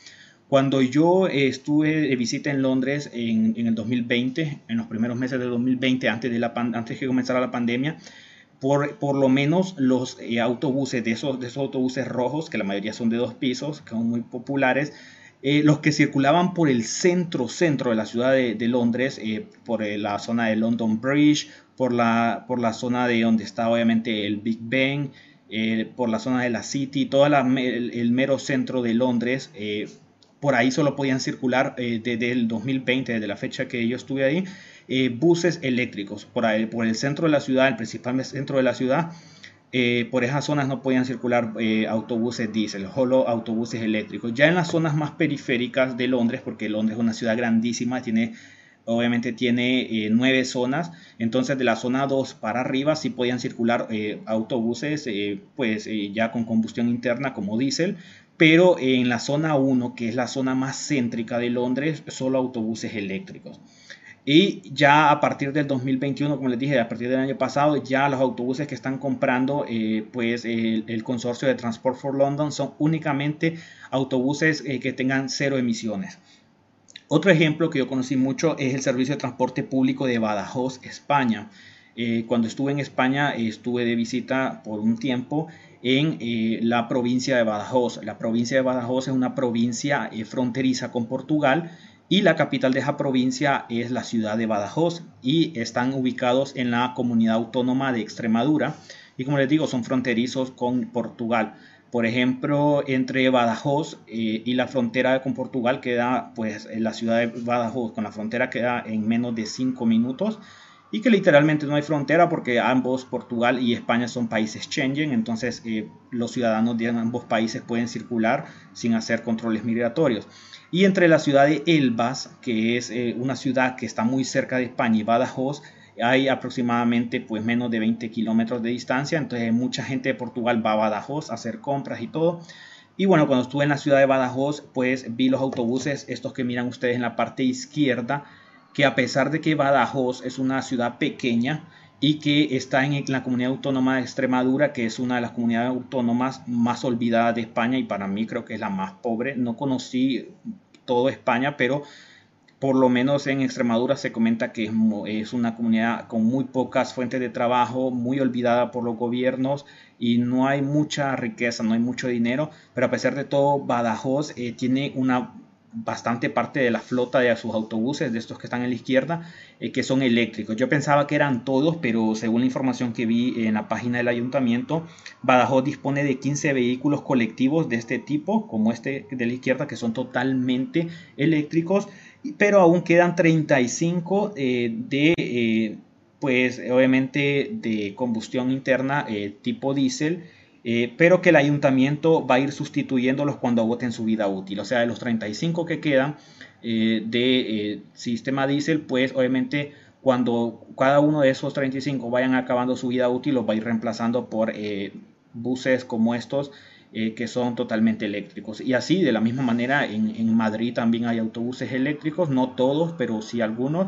Cuando yo estuve de visita en Londres en, en el dos mil veinte, en los primeros meses del dos mil veinte, antes de la antes que comenzara la pandemia, por, por lo menos los eh, autobuses, de esos, de esos autobuses rojos, que la mayoría son de dos pisos, que son muy populares, Eh, los que circulaban por el centro, centro de la ciudad de, de Londres, eh, por eh, la zona de London Bridge, por la, por la zona de donde está obviamente el Big Ben, eh, por la zona de la City, todo el, el mero centro de Londres, eh, por ahí solo podían circular eh, desde el dos mil veinte, desde la fecha que yo estuve ahí, eh, buses eléctricos, por, ahí, por el centro de la ciudad, el principal centro de la ciudad. Eh, por esas zonas no podían circular eh, autobuses diésel, solo autobuses eléctricos. Ya en las zonas más periféricas de Londres, porque Londres es una ciudad grandísima, tiene, obviamente tiene eh, nueve zonas, entonces de la zona dos para arriba sí podían circular eh, autobuses eh, pues, eh, ya con combustión interna como diésel, pero eh, en la zona uno, que es la zona más céntrica de Londres, solo autobuses eléctricos. Y ya a partir del dos mil veintiuno, como les dije, a partir del año pasado, ya los autobuses que están comprando eh, pues el, el consorcio de Transport for London son únicamente autobuses eh, que tengan cero emisiones. Otro ejemplo que yo conocí mucho es el servicio de transporte público de Badajoz, España. Eh, cuando estuve en España, eh, estuve de visita por un tiempo en eh, la provincia de Badajoz. La provincia de Badajoz es una provincia eh, fronteriza con Portugal, y la capital de esa provincia es la ciudad de Badajoz, y están ubicados en la comunidad autónoma de Extremadura, y como les digo, son fronterizos con Portugal. Por ejemplo, entre Badajoz eh, y la frontera con Portugal queda, pues, en la ciudad de Badajoz con la frontera queda en menos de cinco minutos, y que literalmente no hay frontera porque ambos, Portugal y España, son países Schengen, entonces eh, los ciudadanos de ambos países pueden circular sin hacer controles migratorios. Y entre la ciudad de Elvas, que es eh, una ciudad que está muy cerca de España, y Badajoz, hay aproximadamente pues, menos de veinte kilómetros de distancia, entonces mucha gente de Portugal va a Badajoz a hacer compras y todo. Y bueno, cuando estuve en la ciudad de Badajoz, pues vi los autobuses, estos que miran ustedes en la parte izquierda, que a pesar de que Badajoz es una ciudad pequeña y que está en la comunidad autónoma de Extremadura, que es una de las comunidades autónomas más olvidadas de España, y para mí creo que es la más pobre. No conocí todo España, pero por lo menos en Extremadura se comenta que es una comunidad con muy pocas fuentes de trabajo, muy olvidada por los gobiernos, y no hay mucha riqueza, no hay mucho dinero, pero a pesar de todo Badajoz eh, tiene una bastante parte de la flota de sus autobuses, de estos que están en la izquierda, eh, que son eléctricos. Yo pensaba que eran todos, pero según la información que vi en la página del ayuntamiento, Badajoz dispone de quince vehículos colectivos de este tipo, como este de la izquierda, que son totalmente eléctricos, pero aún quedan treinta y cinco eh, de, eh, pues obviamente de combustión interna eh, tipo diésel, Eh, pero que el ayuntamiento va a ir sustituyéndolos cuando agoten su vida útil. O sea, de los treinta y cinco que quedan eh, de eh, sistema diésel, pues obviamente cuando cada uno de esos treinta y cinco vayan acabando su vida útil, los va a ir reemplazando por eh, buses como estos eh, que son totalmente eléctricos. Y así, de la misma manera, en, en Madrid también hay autobuses eléctricos, no todos, pero sí algunos,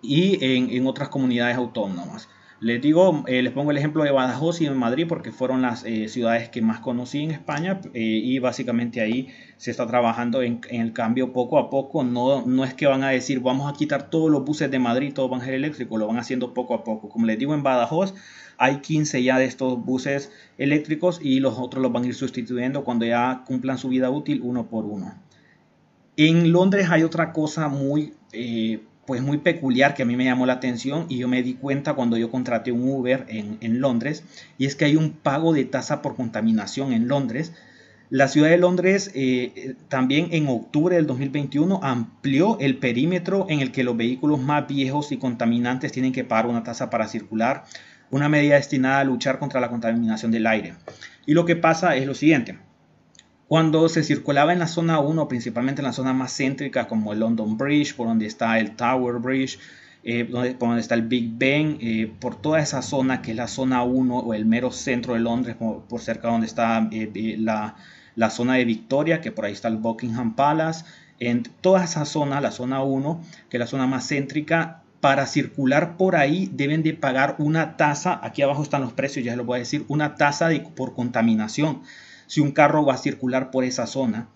y en, en otras comunidades autónomas. Les digo, eh, les pongo el ejemplo de Badajoz y de Madrid porque fueron las eh, ciudades que más conocí en España eh, y básicamente ahí se está trabajando en, en el cambio poco a poco. No, no es que van a decir vamos a quitar todos los buses de Madrid, todos van a ser eléctricos, lo van haciendo poco a poco. Como les digo, en Badajoz hay quince ya de estos buses eléctricos y los otros los van a ir sustituyendo cuando ya cumplan su vida útil uno por uno. En Londres hay otra cosa muy eh, pues muy peculiar que a mí me llamó la atención y yo me di cuenta cuando yo contraté un Uber en, en Londres, y es que hay un pago de tasa por contaminación en Londres. La ciudad de Londres eh, también en octubre del dos mil veintiuno amplió el perímetro en el que los vehículos más viejos y contaminantes tienen que pagar una tasa para circular, una medida destinada a luchar contra la contaminación del aire. Y lo que pasa es lo siguiente. Cuando se circulaba en la zona uno, principalmente en las zonas más céntricas como el London Bridge, por donde está el Tower Bridge, Eh, donde, por donde está el Big Ben, eh, por toda esa zona que es la zona uno o el mero centro de Londres, por, por cerca donde está eh, la, la zona de Victoria, que por ahí está el Buckingham Palace, en toda esa zona, la zona uno, que es la zona más céntrica, para circular por ahí deben de pagar una tasa, aquí abajo están los precios, ya se los voy a decir, una tasa de, por contaminación, si un carro va a circular por esa zona.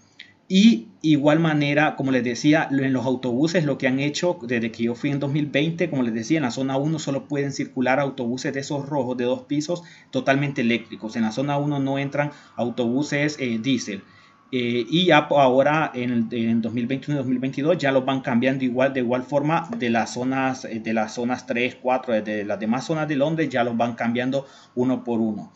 Y igual manera, como les decía, en los autobuses lo que han hecho desde que yo fui en dos mil veinte, como les decía, en la zona uno solo pueden circular autobuses de esos rojos de dos pisos totalmente eléctricos. En la zona uno no entran autobuses eh, diésel. Eh, y ya ahora en, en dos mil veintiuno y dos mil veintidós ya los van cambiando igual de igual forma de las zonas, de las zonas tres, cuatro, de las demás zonas de Londres ya los van cambiando uno por uno.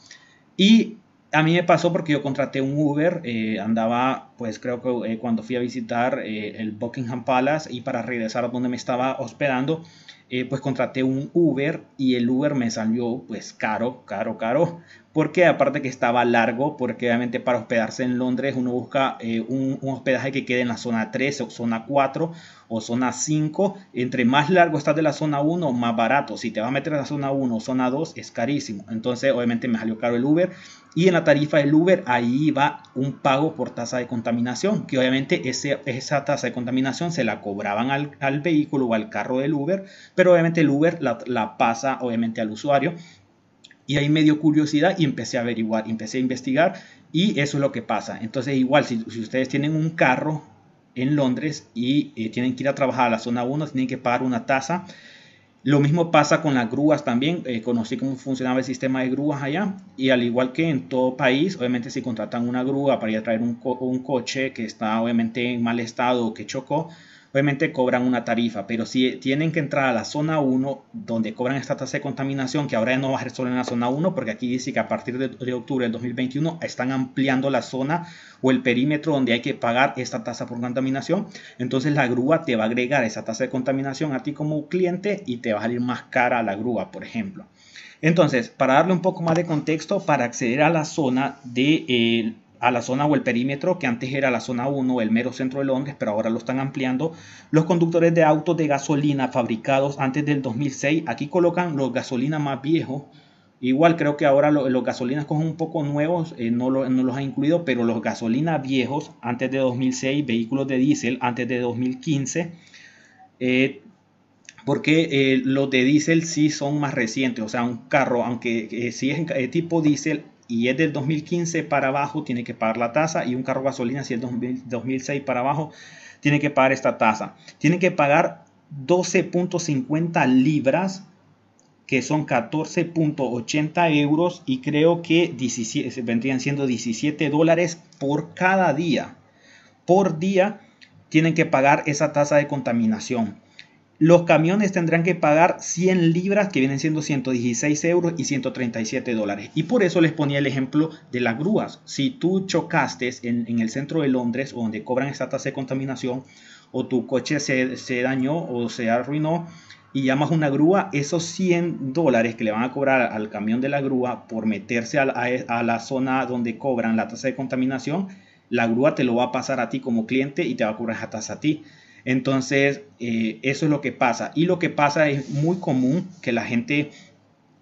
Y a mí me pasó porque yo contraté un Uber, eh, andaba, pues creo que eh, cuando fui a visitar eh, el Buckingham Palace y para regresar a donde me estaba hospedando, eh, pues contraté un Uber y el Uber me salió pues caro, caro, caro, porque aparte que estaba largo, porque obviamente para hospedarse en Londres uno busca eh, un, un hospedaje que quede en la zona tres o zona cuatro o zona cinco, entre más largo estás de la zona uno, más barato, si te vas a meter a la zona uno o zona dos es carísimo, entonces obviamente me salió caro el Uber. Y en la tarifa del Uber, ahí va un pago por tasa de contaminación, que obviamente ese, esa tasa de contaminación se la cobraban al, al vehículo o al carro del Uber, pero obviamente el Uber la, la pasa obviamente al usuario. Y ahí me dio curiosidad y empecé a averiguar, empecé a investigar y eso es lo que pasa. Entonces igual, si, si ustedes tienen un carro en Londres y eh, tienen que ir a trabajar a la zona uno, tienen que pagar una tasa. Lo mismo pasa con las grúas también, eh, conocí cómo funcionaba el sistema de grúas allá y al igual que en todo país, obviamente si contratan una grúa para ir a traer un, co un coche que está obviamente en mal estado o que chocó, obviamente cobran una tarifa, pero si tienen que entrar a la zona uno donde cobran esta tasa de contaminación, que ahora no va a ser solo en la zona uno, porque aquí dice que a partir de, de octubre del dos mil veintiuno están ampliando la zona o el perímetro donde hay que pagar esta tasa por contaminación, entonces la grúa te va a agregar esa tasa de contaminación a ti como cliente y te va a salir más cara la grúa, por ejemplo. Entonces, para darle un poco más de contexto, para acceder a la zona de... Eh, a la zona o el perímetro, que antes era la zona uno, el mero centro de Londres, pero ahora lo están ampliando. Los conductores de autos de gasolina fabricados antes del dos mil seis, aquí colocan los gasolinas más viejos. Igual creo que ahora lo, los gasolinas cogen un poco nuevos, eh, no, lo, no los ha incluido, pero los gasolinas viejos antes de dos mil seis, vehículos de diésel antes de dos mil quince, eh, porque eh, los de diésel sí son más recientes, o sea, un carro, aunque eh, si es eh, tipo diésel, y es del dos mil quince para abajo tiene que pagar la tasa y un carro gasolina si es del dos mil seis para abajo tiene que pagar esta tasa. Tiene que pagar doce punto cincuenta libras que son catorce punto ochenta euros y creo que diecisiete, vendrían siendo diecisiete dólares por cada día. Por día tienen que pagar esa tasa de contaminación. Los camiones tendrán que pagar cien libras, que vienen siendo ciento dieciséis euros y ciento treinta y siete dólares. Y por eso les ponía el ejemplo de las grúas. Si tú chocaste en, en el centro de Londres, donde cobran esta tasa de contaminación, o tu coche se, se dañó o se arruinó, y llamas una grúa, esos cien dólares que le van a cobrar al camión de la grúa por meterse a la, a la zona donde cobran la tasa de contaminación, la grúa te lo va a pasar a ti como cliente y te va a cobrar esa tasa a ti. Entonces eh, eso es lo que pasa y lo que pasa es muy común que la gente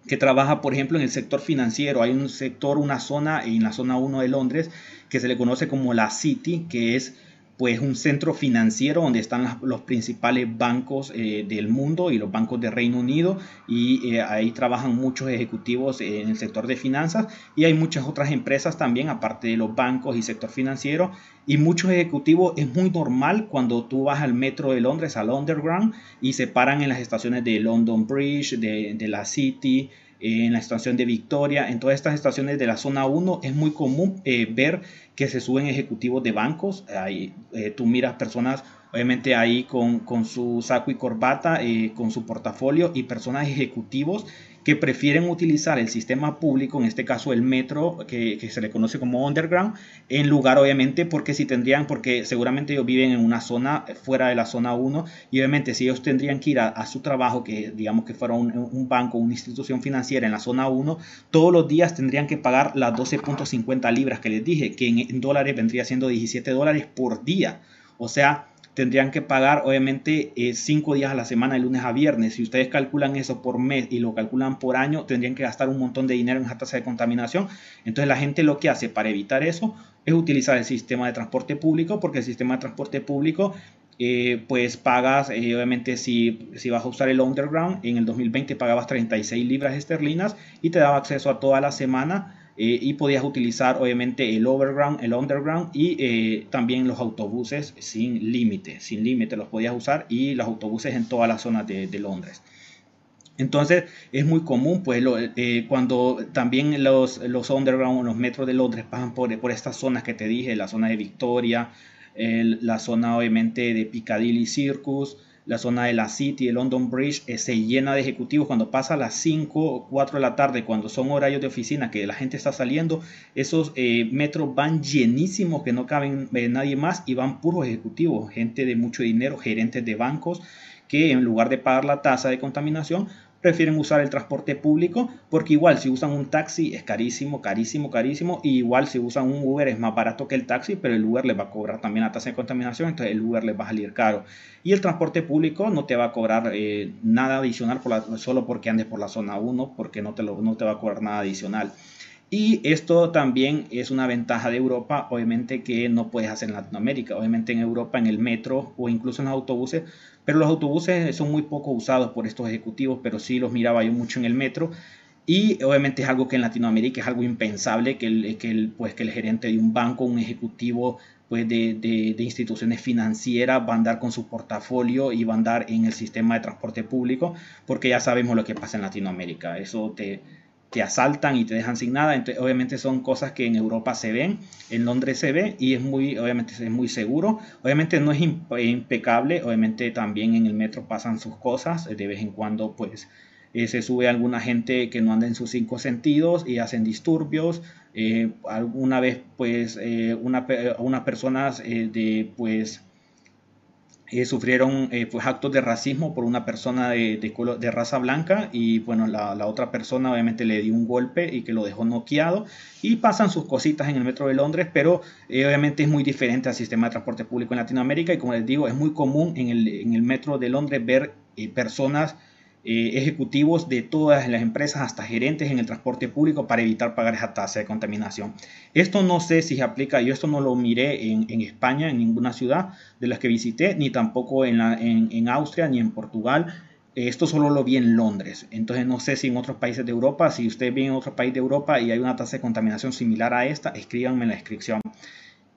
que trabaja por ejemplo en el sector financiero, hay un sector, una zona en la zona uno de Londres que se le conoce como la City, que es pues un centro financiero donde están las, los principales bancos eh, del mundo y los bancos de Reino Unido y eh, ahí trabajan muchos ejecutivos eh, en el sector de finanzas y hay muchas otras empresas también aparte de los bancos y sector financiero y muchos ejecutivos. Es muy normal cuando tú vas al metro de Londres, al Underground y se paran en las estaciones de London Bridge, de, de la City, en la estación de Victoria, en todas estas estaciones de la zona uno es muy común eh, ver que se suben ejecutivos de bancos, ahí, eh, tú miras personas obviamente ahí con, con su saco y corbata, eh, con su portafolio y personas ejecutivos que prefieren utilizar el sistema público, en este caso el metro, que, que se le conoce como Underground, en lugar obviamente porque si tendrían, porque seguramente ellos viven en una zona fuera de la zona uno, y obviamente si ellos tendrían que ir a, a su trabajo, que digamos que fuera un, un banco, una institución financiera en la zona uno, todos los días tendrían que pagar las doce punto cincuenta libras que les dije, que en, en dólares vendría siendo diecisiete dólares por día. O sea, tendrían que pagar obviamente cinco días a la semana, de lunes a viernes. Si ustedes calculan eso por mes y lo calculan por año, tendrían que gastar un montón de dinero en esa tasa de contaminación. Entonces la gente lo que hace para evitar eso es utilizar el sistema de transporte público, porque el sistema de transporte público eh, pues pagas, eh, obviamente si, si vas a usar el Underground, en el dos mil veinte pagabas treinta y seis libras esterlinas y te daba acceso a toda la semana. Eh, y podías utilizar obviamente el Overground, el Underground y eh, también los autobuses sin límite, sin límite los podías usar, y los autobuses en todas las zonas de, de Londres. Entonces es muy común, pues lo, eh, cuando también los, los Underground, los metros de Londres pasan por, por estas zonas que te dije, la zona de Victoria, el, la zona obviamente de Piccadilly Circus, la zona de la City, el London Bridge, eh, se llena de ejecutivos. Cuando pasa a las cinco o cuatro de la tarde, cuando son horarios de oficina, que la gente está saliendo, esos eh, metros van llenísimos, que no caben eh, nadie más, y van puros ejecutivos, gente de mucho dinero, gerentes de bancos, que en lugar de pagar la tasa de contaminación, prefieren usar el transporte público, porque igual si usan un taxi es carísimo, carísimo, carísimo, y igual si usan un Uber es más barato que el taxi, pero el Uber les va a cobrar también la tasa de contaminación, entonces el Uber les va a salir caro. Y el transporte público no te va a cobrar eh, nada adicional por la, solo porque andes por la zona uno, porque no te, lo, no te va a cobrar nada adicional. Y esto también es una ventaja de Europa, obviamente, que no puedes hacer en Latinoamérica. Obviamente en Europa, en el metro o incluso en los autobuses, pero los autobuses son muy poco usados por estos ejecutivos, pero sí los miraba yo mucho en el metro. Y obviamente es algo que en Latinoamérica es algo impensable, que el, que el, pues, que el gerente de un banco, un ejecutivo pues, de, de, de instituciones financieras va a andar con su portafolio y va a andar en el sistema de transporte público, porque ya sabemos lo que pasa en Latinoamérica. Eso te... te asaltan y te dejan sin nada. Entonces obviamente son cosas que en Europa se ven, en Londres se ve, y es muy, obviamente es muy seguro. Obviamente no es impecable, obviamente también en el metro pasan sus cosas, de vez en cuando pues eh, se sube alguna gente que no anda en sus cinco sentidos y hacen disturbios. Eh, alguna vez pues eh, una, unas personas eh, de pues Eh, sufrieron eh, pues, actos de racismo por una persona de, de, color, de raza blanca, y bueno, la, la otra persona obviamente le dio un golpe y que lo dejó noqueado, y pasan sus cositas en el metro de Londres, pero eh, obviamente es muy diferente al sistema de transporte público en Latinoamérica, y como les digo, es muy común en el, en el metro de Londres ver eh, personas, eh, ejecutivos de todas las empresas, hasta gerentes en el transporte público, para evitar pagar esa tasa de contaminación. Esto no sé si se aplica, yo esto no lo miré en, en España, en ninguna ciudad de las que visité, ni tampoco en, la, en, en Austria, ni en Portugal. Esto solo lo vi en Londres. Entonces no sé si en otros países de Europa, si ustedes ven en otro país de Europa y hay una tasa de contaminación similar a esta, escríbanme en la descripción.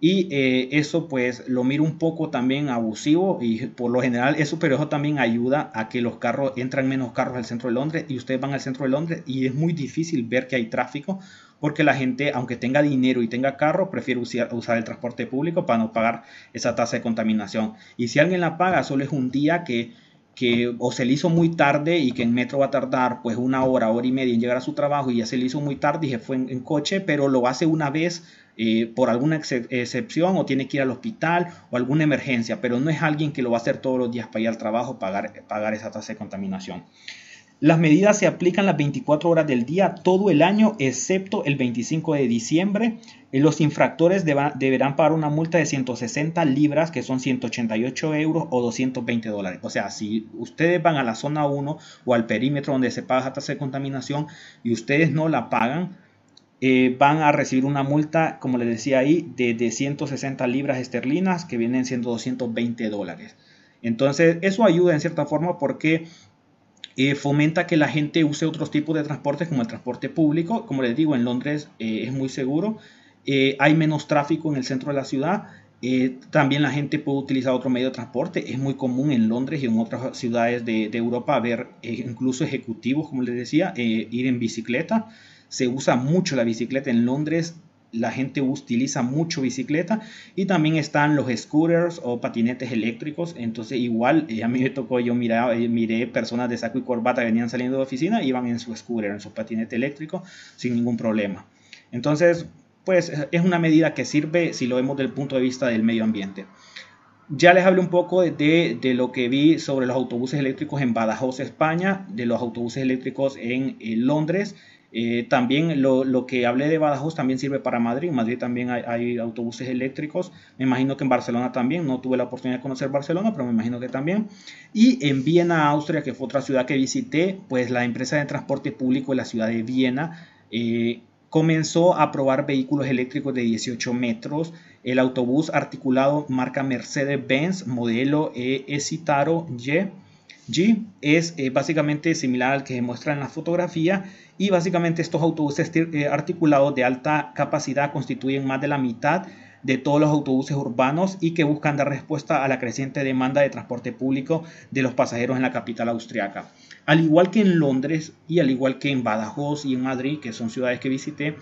Y eh, eso pues lo miro un poco también abusivo, y por lo general eso, pero eso también ayuda a que los carros, entran menos carros al centro de Londres, y ustedes van al centro de Londres y es muy difícil ver que hay tráfico, porque la gente, aunque tenga dinero y tenga carro, prefiere usar, usar el transporte público para no pagar esa tasa de contaminación. Y si alguien la paga, solo es un día que... que o se le hizo muy tarde y que en metro va a tardar pues una hora, hora y media en llegar a su trabajo, y ya se le hizo muy tarde y se fue en, en coche, pero lo hace una vez eh, por alguna ex excepción, o tiene que ir al hospital o alguna emergencia, pero no es alguien que lo va a hacer todos los días para ir al trabajo, pagar, pagar esa tasa de contaminación. Las medidas se aplican las veinticuatro horas del día, todo el año, excepto el veinticinco de diciembre. Los infractores deba, deberán pagar una multa de ciento sesenta libras, que son ciento ochenta y ocho euros o doscientos veinte dólares. O sea, si ustedes van a la zona uno o al perímetro donde se paga la tasa de contaminación y ustedes no la pagan, eh, van a recibir una multa, como les decía ahí, de, de ciento sesenta libras esterlinas, que vienen siendo doscientos veinte dólares. Entonces, eso ayuda en cierta forma porque... Eh, fomenta que la gente use otros tipos de transportes como el transporte público. Como les digo, en Londres eh, es muy seguro, eh, hay menos tráfico en el centro de la ciudad, eh, también la gente puede utilizar otro medio de transporte. Es muy común en Londres y en otras ciudades de, de Europa ver eh, incluso ejecutivos, como les decía, eh, ir en bicicleta. Se usa mucho la bicicleta en Londres, la gente utiliza mucho bicicleta, y también están los scooters o patinetes eléctricos. Entonces igual eh, a mí me tocó, yo miraba, eh, miré personas de saco y corbata que venían saliendo de oficina, iban en su scooter, en su patinete eléctrico sin ningún problema. Entonces pues es una medida que sirve si lo vemos desde el punto de vista del medio ambiente. Ya les hablé un poco de, de lo que vi sobre los autobuses eléctricos en Badajoz, España, de los autobuses eléctricos en eh, Londres. Eh, también lo, lo que hablé de Badajoz también sirve para Madrid. En Madrid también hay, hay autobuses eléctricos. Me imagino que en Barcelona también. No tuve la oportunidad de conocer Barcelona, pero me imagino que también. Y en Viena, Austria, que fue otra ciudad que visité, pues la empresa de transporte público de la ciudad de Viena eh, comenzó a probar vehículos eléctricos de dieciocho metros. El autobús articulado marca Mercedes-Benz, modelo E-Citaro Y. G es eh, básicamente similar al que se muestra en la fotografía, y básicamente estos autobuses eh, articulados de alta capacidad constituyen más de la mitad de todos los autobuses urbanos y que buscan dar respuesta a la creciente demanda de transporte público de los pasajeros en la capital austriaca. Al igual que en Londres y al igual que en Badajoz y en Madrid, que son ciudades que visité,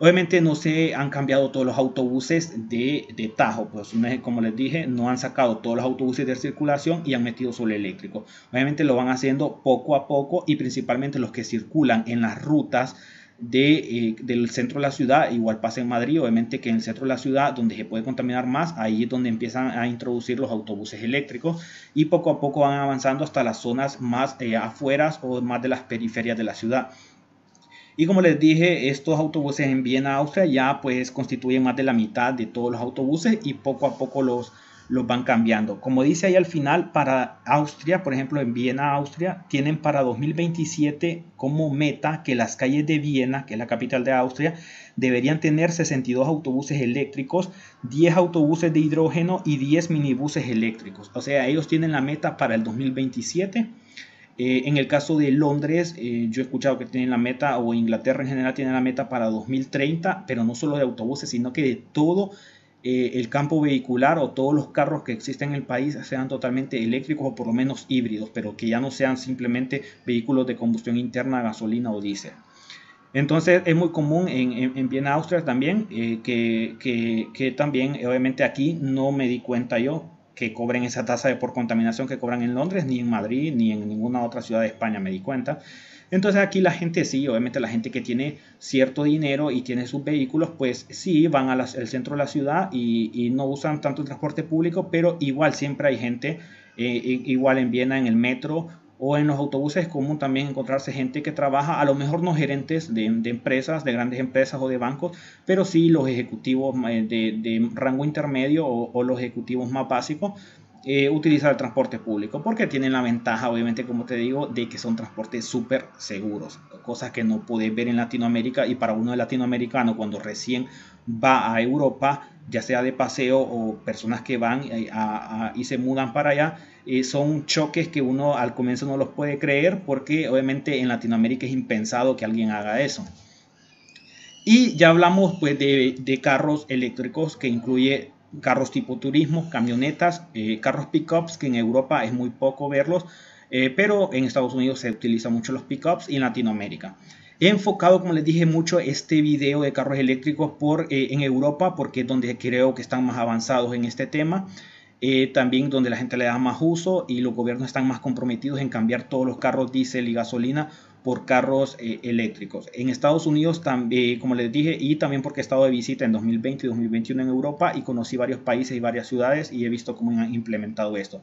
obviamente no se han cambiado todos los autobuses de, de tajo, pues como les dije, no han sacado todos los autobuses de circulación y han metido solo eléctrico. Obviamente lo van haciendo poco a poco, y principalmente los que circulan en las rutas de, eh, del centro de la ciudad. Igual pasa en Madrid, obviamente que en el centro de la ciudad, donde se puede contaminar más, ahí es donde empiezan a introducir los autobuses eléctricos, y poco a poco van avanzando hasta las zonas más eh, afueras o más de las periferias de la ciudad. Y como les dije, estos autobuses en Viena, Austria, ya pues constituyen más de la mitad de todos los autobuses, y poco a poco los, los van cambiando. Como dice ahí al final, para Austria, por ejemplo en Viena, Austria, tienen para dos mil veintisiete como meta que las calles de Viena, que es la capital de Austria, deberían tener sesenta y dos autobuses eléctricos, diez autobuses de hidrógeno y diez minibuses eléctricos. O sea, ellos tienen la meta para el dos mil veintisiete. Eh, en el caso de Londres, eh, yo he escuchado que tienen la meta, o Inglaterra en general tiene la meta para dos mil treinta, pero no solo de autobuses, sino que de todo eh, el campo vehicular, o todos los carros que existen en el país sean totalmente eléctricos o por lo menos híbridos, pero que ya no sean simplemente vehículos de combustión interna, gasolina o diésel. Entonces es muy común en, en, en Viena, Austria también, eh, que, que, que también obviamente aquí no me di cuenta yo que cobren esa tasa de por contaminación que cobran en Londres, ni en Madrid, ni en ninguna otra ciudad de España, me di cuenta. Entonces aquí la gente sí, obviamente la gente que tiene cierto dinero y tiene sus vehículos, pues sí, van al centro de la ciudad y, y no usan tanto el transporte público, pero igual siempre hay gente, eh, igual en Viena, en el metro o en los autobuses es común también encontrarse gente que trabaja, a lo mejor no gerentes de, de empresas, de grandes empresas o de bancos, pero sí los ejecutivos de, de rango intermedio o, o los ejecutivos más básicos, eh, utilizan el transporte público, porque tienen la ventaja, obviamente, como te digo, de que son transportes súper seguros, cosas que no podés ver en Latinoamérica. Y para uno de latinoamericano, cuando recién va a Europa, ya sea de paseo o personas que van a, a, y se mudan para allá, eh, son choques que uno al comienzo no los puede creer, porque obviamente en Latinoamérica es impensado que alguien haga eso. Y ya hablamos pues de, de carros eléctricos, que incluye carros tipo turismo, camionetas, eh, carros pickups, que en Europa es muy poco verlos, eh, pero en Estados Unidos se utilizan mucho los pickups, y en Latinoamérica. He enfocado, como les dije, mucho este video de carros eléctricos por, eh, en Europa, porque es donde creo que están más avanzados en este tema. Eh, también donde la gente le da más uso, y los gobiernos están más comprometidos en cambiar todos los carros diésel y gasolina por carros eh, eléctricos. En Estados Unidos, eh, como les dije, y también porque he estado de visita en dos mil veinte y dos mil veintiuno en Europa, y conocí varios países y varias ciudades, y he visto cómo han implementado esto.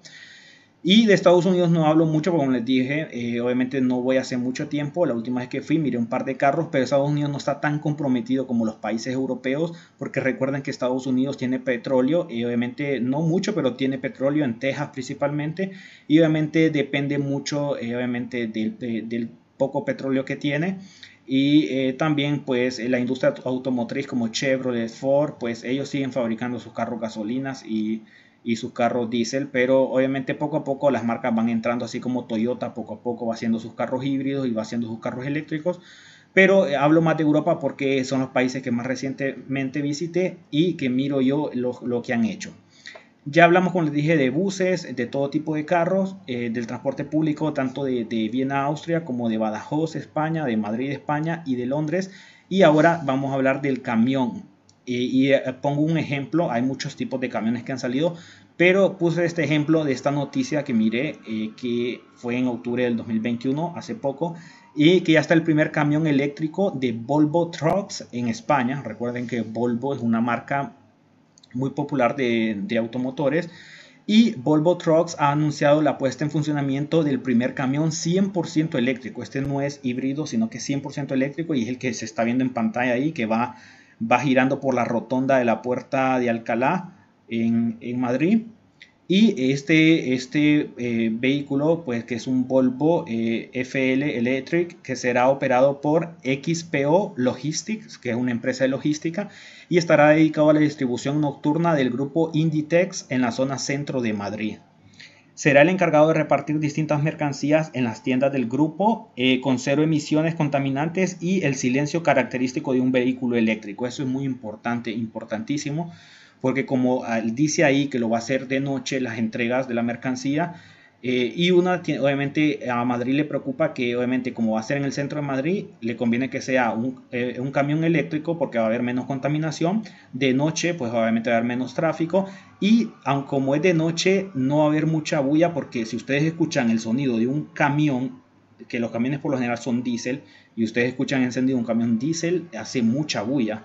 Y de Estados Unidos no hablo mucho, porque como les dije, eh, obviamente no voy hace mucho tiempo. La última vez que fui miré un par de carros, pero Estados Unidos no está tan comprometido como los países europeos, porque recuerden que Estados Unidos tiene petróleo, eh, obviamente no mucho, pero tiene petróleo en Texas principalmente, y obviamente depende mucho eh, obviamente del, de, del poco petróleo que tiene. Y eh, también pues la industria automotriz como Chevrolet, Ford, pues ellos siguen fabricando sus carros gasolinas y... y sus carros diésel, pero obviamente poco a poco las marcas van entrando, así como Toyota poco a poco va haciendo sus carros híbridos y va haciendo sus carros eléctricos. Pero hablo más de Europa porque son los países que más recientemente visité y que miro yo lo, lo que han hecho. Ya hablamos, como les dije, de buses, de todo tipo de carros, eh, del transporte público, tanto de, de Viena, Austria, como de Badajoz, España, de Madrid, España, y de Londres. Y ahora vamos a hablar del camión. Y, y eh, pongo un ejemplo, hay muchos tipos de camiones que han salido, pero puse este ejemplo de esta noticia que miré, eh, que fue en octubre del dos mil veintiuno, hace poco, y que ya está el primer camión eléctrico de Volvo Trucks en España. Recuerden que Volvo es una marca muy popular de, de automotores, y Volvo Trucks ha anunciado la puesta en funcionamiento del primer camión cien por ciento eléctrico. Este no es híbrido, sino que es cien por ciento eléctrico, y es el que se está viendo en pantalla ahí, que va... va girando por la rotonda de la Puerta de Alcalá en, en Madrid. Y este, este eh, vehículo, pues, que es un Volvo eh, F L Electric, que será operado por X P O Logistics, que es una empresa de logística, y estará dedicado a la distribución nocturna del grupo Inditex en la zona centro de Madrid. Será el encargado de repartir distintas mercancías en las tiendas del grupo, eh, con cero emisiones contaminantes y el silencio característico de un vehículo eléctrico. Eso es muy importante, importantísimo, porque como dice ahí que lo va a hacer de noche las entregas de la mercancía, eh, y una, obviamente a Madrid le preocupa que, obviamente, como va a ser en el centro de Madrid, le conviene que sea un, eh, un camión eléctrico, porque va a haber menos contaminación. De noche, pues obviamente va a haber menos tráfico. Y aunque como es de noche, no va a haber mucha bulla, porque si ustedes escuchan el sonido de un camión, que los camiones por lo general son diésel, y ustedes escuchan encendido un camión diésel, hace mucha bulla.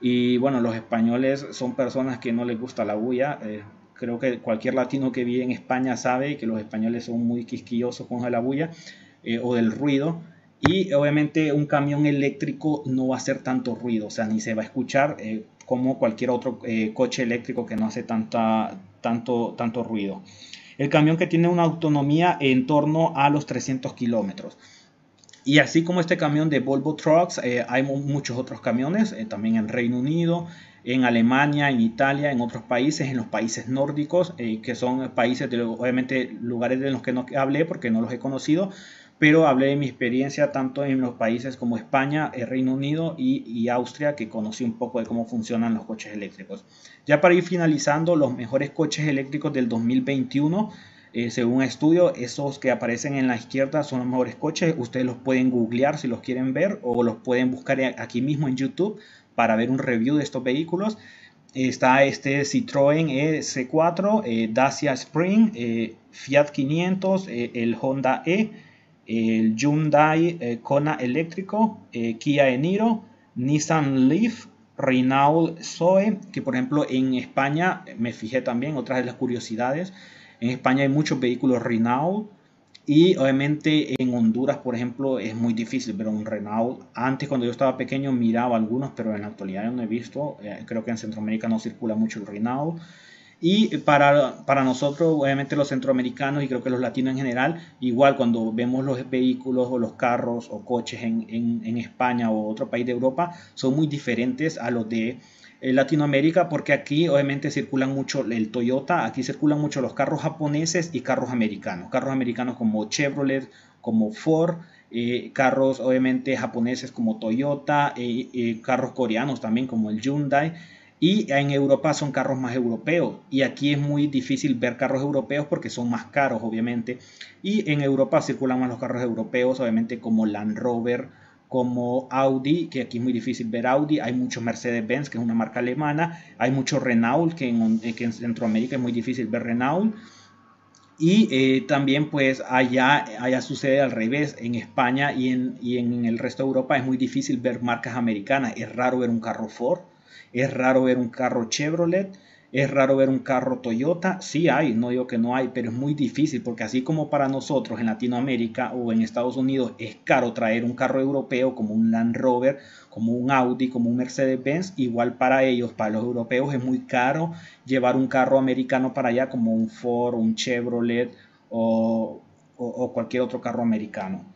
Y bueno, los españoles son personas que no les gusta la bulla. Eh, creo que cualquier latino que vive en España sabe que los españoles son muy quisquillosos con la bulla eh, o del ruido. Y obviamente un camión eléctrico no va a hacer tanto ruido, o sea, ni se va a escuchar eh, como cualquier otro eh, coche eléctrico que no hace tanta, tanto, tanto ruido. El camión, que tiene una autonomía en torno a los trescientos kilómetros. Y así como este camión de Volvo Trucks, eh, hay muchos otros camiones, eh, también en Reino Unido, en Alemania, en Italia, en otros países, en los países nórdicos, eh, que son países, de, obviamente, lugares de los que no hablé porque no los he conocido, pero hablé de mi experiencia tanto en los países como España, el Reino Unido y, y Austria, que conocí un poco de cómo funcionan los coches eléctricos. Ya para ir finalizando, los mejores coches eléctricos del dos mil veintiuno, eh, según un estudio, esos que aparecen en la izquierda son los mejores coches. Ustedes los pueden googlear si los quieren ver, o los pueden buscar aquí mismo en YouTube para ver un review de estos vehículos. Está este Citroën C cuatro, eh, Dacia Spring, eh, Fiat quinientos, eh, el Honda E, el Hyundai eh, Kona eléctrico, eh, Kia Eniro, Nissan Leaf, Renault Zoe, que por ejemplo en España, me fijé también, otras de las curiosidades, en España hay muchos vehículos Renault, y obviamente en Honduras, por ejemplo, es muy difícil, pero un Renault, antes cuando yo estaba pequeño miraba algunos, pero en la actualidad yo no he visto, eh, creo que en Centroamérica no circula mucho el Renault. Y para, para nosotros, obviamente los centroamericanos, y creo que los latinos en general, igual cuando vemos los vehículos o los carros o coches en, en, en España o otro país de Europa, son muy diferentes a los de eh, Latinoamérica, porque aquí obviamente circulan mucho el Toyota, aquí circulan mucho los carros japoneses y carros americanos. Carros americanos como Chevrolet, como Ford, eh, carros obviamente japoneses como Toyota, eh, eh, carros coreanos también como el Hyundai. Y en Europa son carros más europeos, y aquí es muy difícil ver carros europeos porque son más caros, obviamente. Y en Europa circulan más los carros europeos, obviamente, como Land Rover, como Audi, que aquí es muy difícil ver Audi. Hay muchos Mercedes-Benz, que es una marca alemana. Hay muchos Renault, que en, que en Centroamérica es muy difícil ver Renault. Y eh, también, pues, allá, allá sucede al revés. En España y en, y en el resto de Europa es muy difícil ver marcas americanas. Es raro ver un carro Ford. Es raro ver un carro Chevrolet, es raro ver un carro Toyota. Sí hay, no digo que no hay, pero es muy difícil, porque así como para nosotros en Latinoamérica o en Estados Unidos es caro traer un carro europeo como un Land Rover, como un Audi, como un Mercedes-Benz, igual para ellos, para los europeos, es muy caro llevar un carro americano para allá como un Ford, un Chevrolet o, o, o cualquier otro carro americano.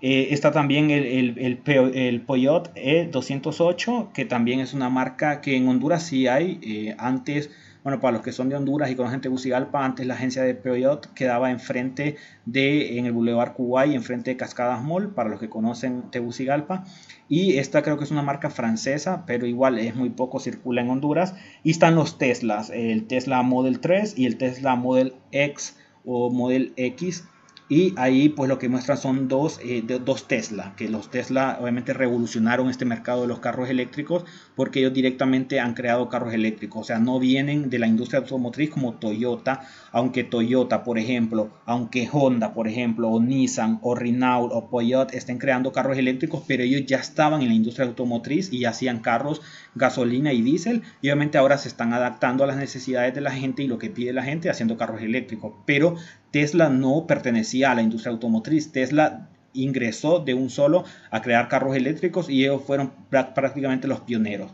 Eh, está también el, el, el, el Peugeot E doscientos ocho, que también es una marca que en Honduras sí hay. Eh, antes, bueno, para los que son de Honduras y conocen Tegucigalpa, antes la agencia de Peugeot quedaba enfrente de, en el Boulevard Kuwait, enfrente de Cascadas Mall, para los que conocen Tegucigalpa. Y esta creo que es una marca francesa, pero igual es muy poco, circula en Honduras. Y están los Teslas, el Tesla Model tres y el Tesla Model X o Model X. Y ahí pues lo que muestran son dos, eh, dos Tesla, que los Tesla obviamente revolucionaron este mercado de los carros eléctricos porque ellos directamente han creado carros eléctricos, o sea, no vienen de la industria automotriz como Toyota, aunque Toyota, por ejemplo, aunque Honda, por ejemplo, o Nissan, o Renault, o Peugeot estén creando carros eléctricos, pero ellos ya estaban en la industria automotriz y hacían carros gasolina y diésel, y obviamente ahora se están adaptando a las necesidades de la gente y lo que pide la gente haciendo carros eléctricos, pero Tesla no pertenecía a la industria automotriz. Tesla ingresó de un solo a crear carros eléctricos y ellos fueron prácticamente los pioneros.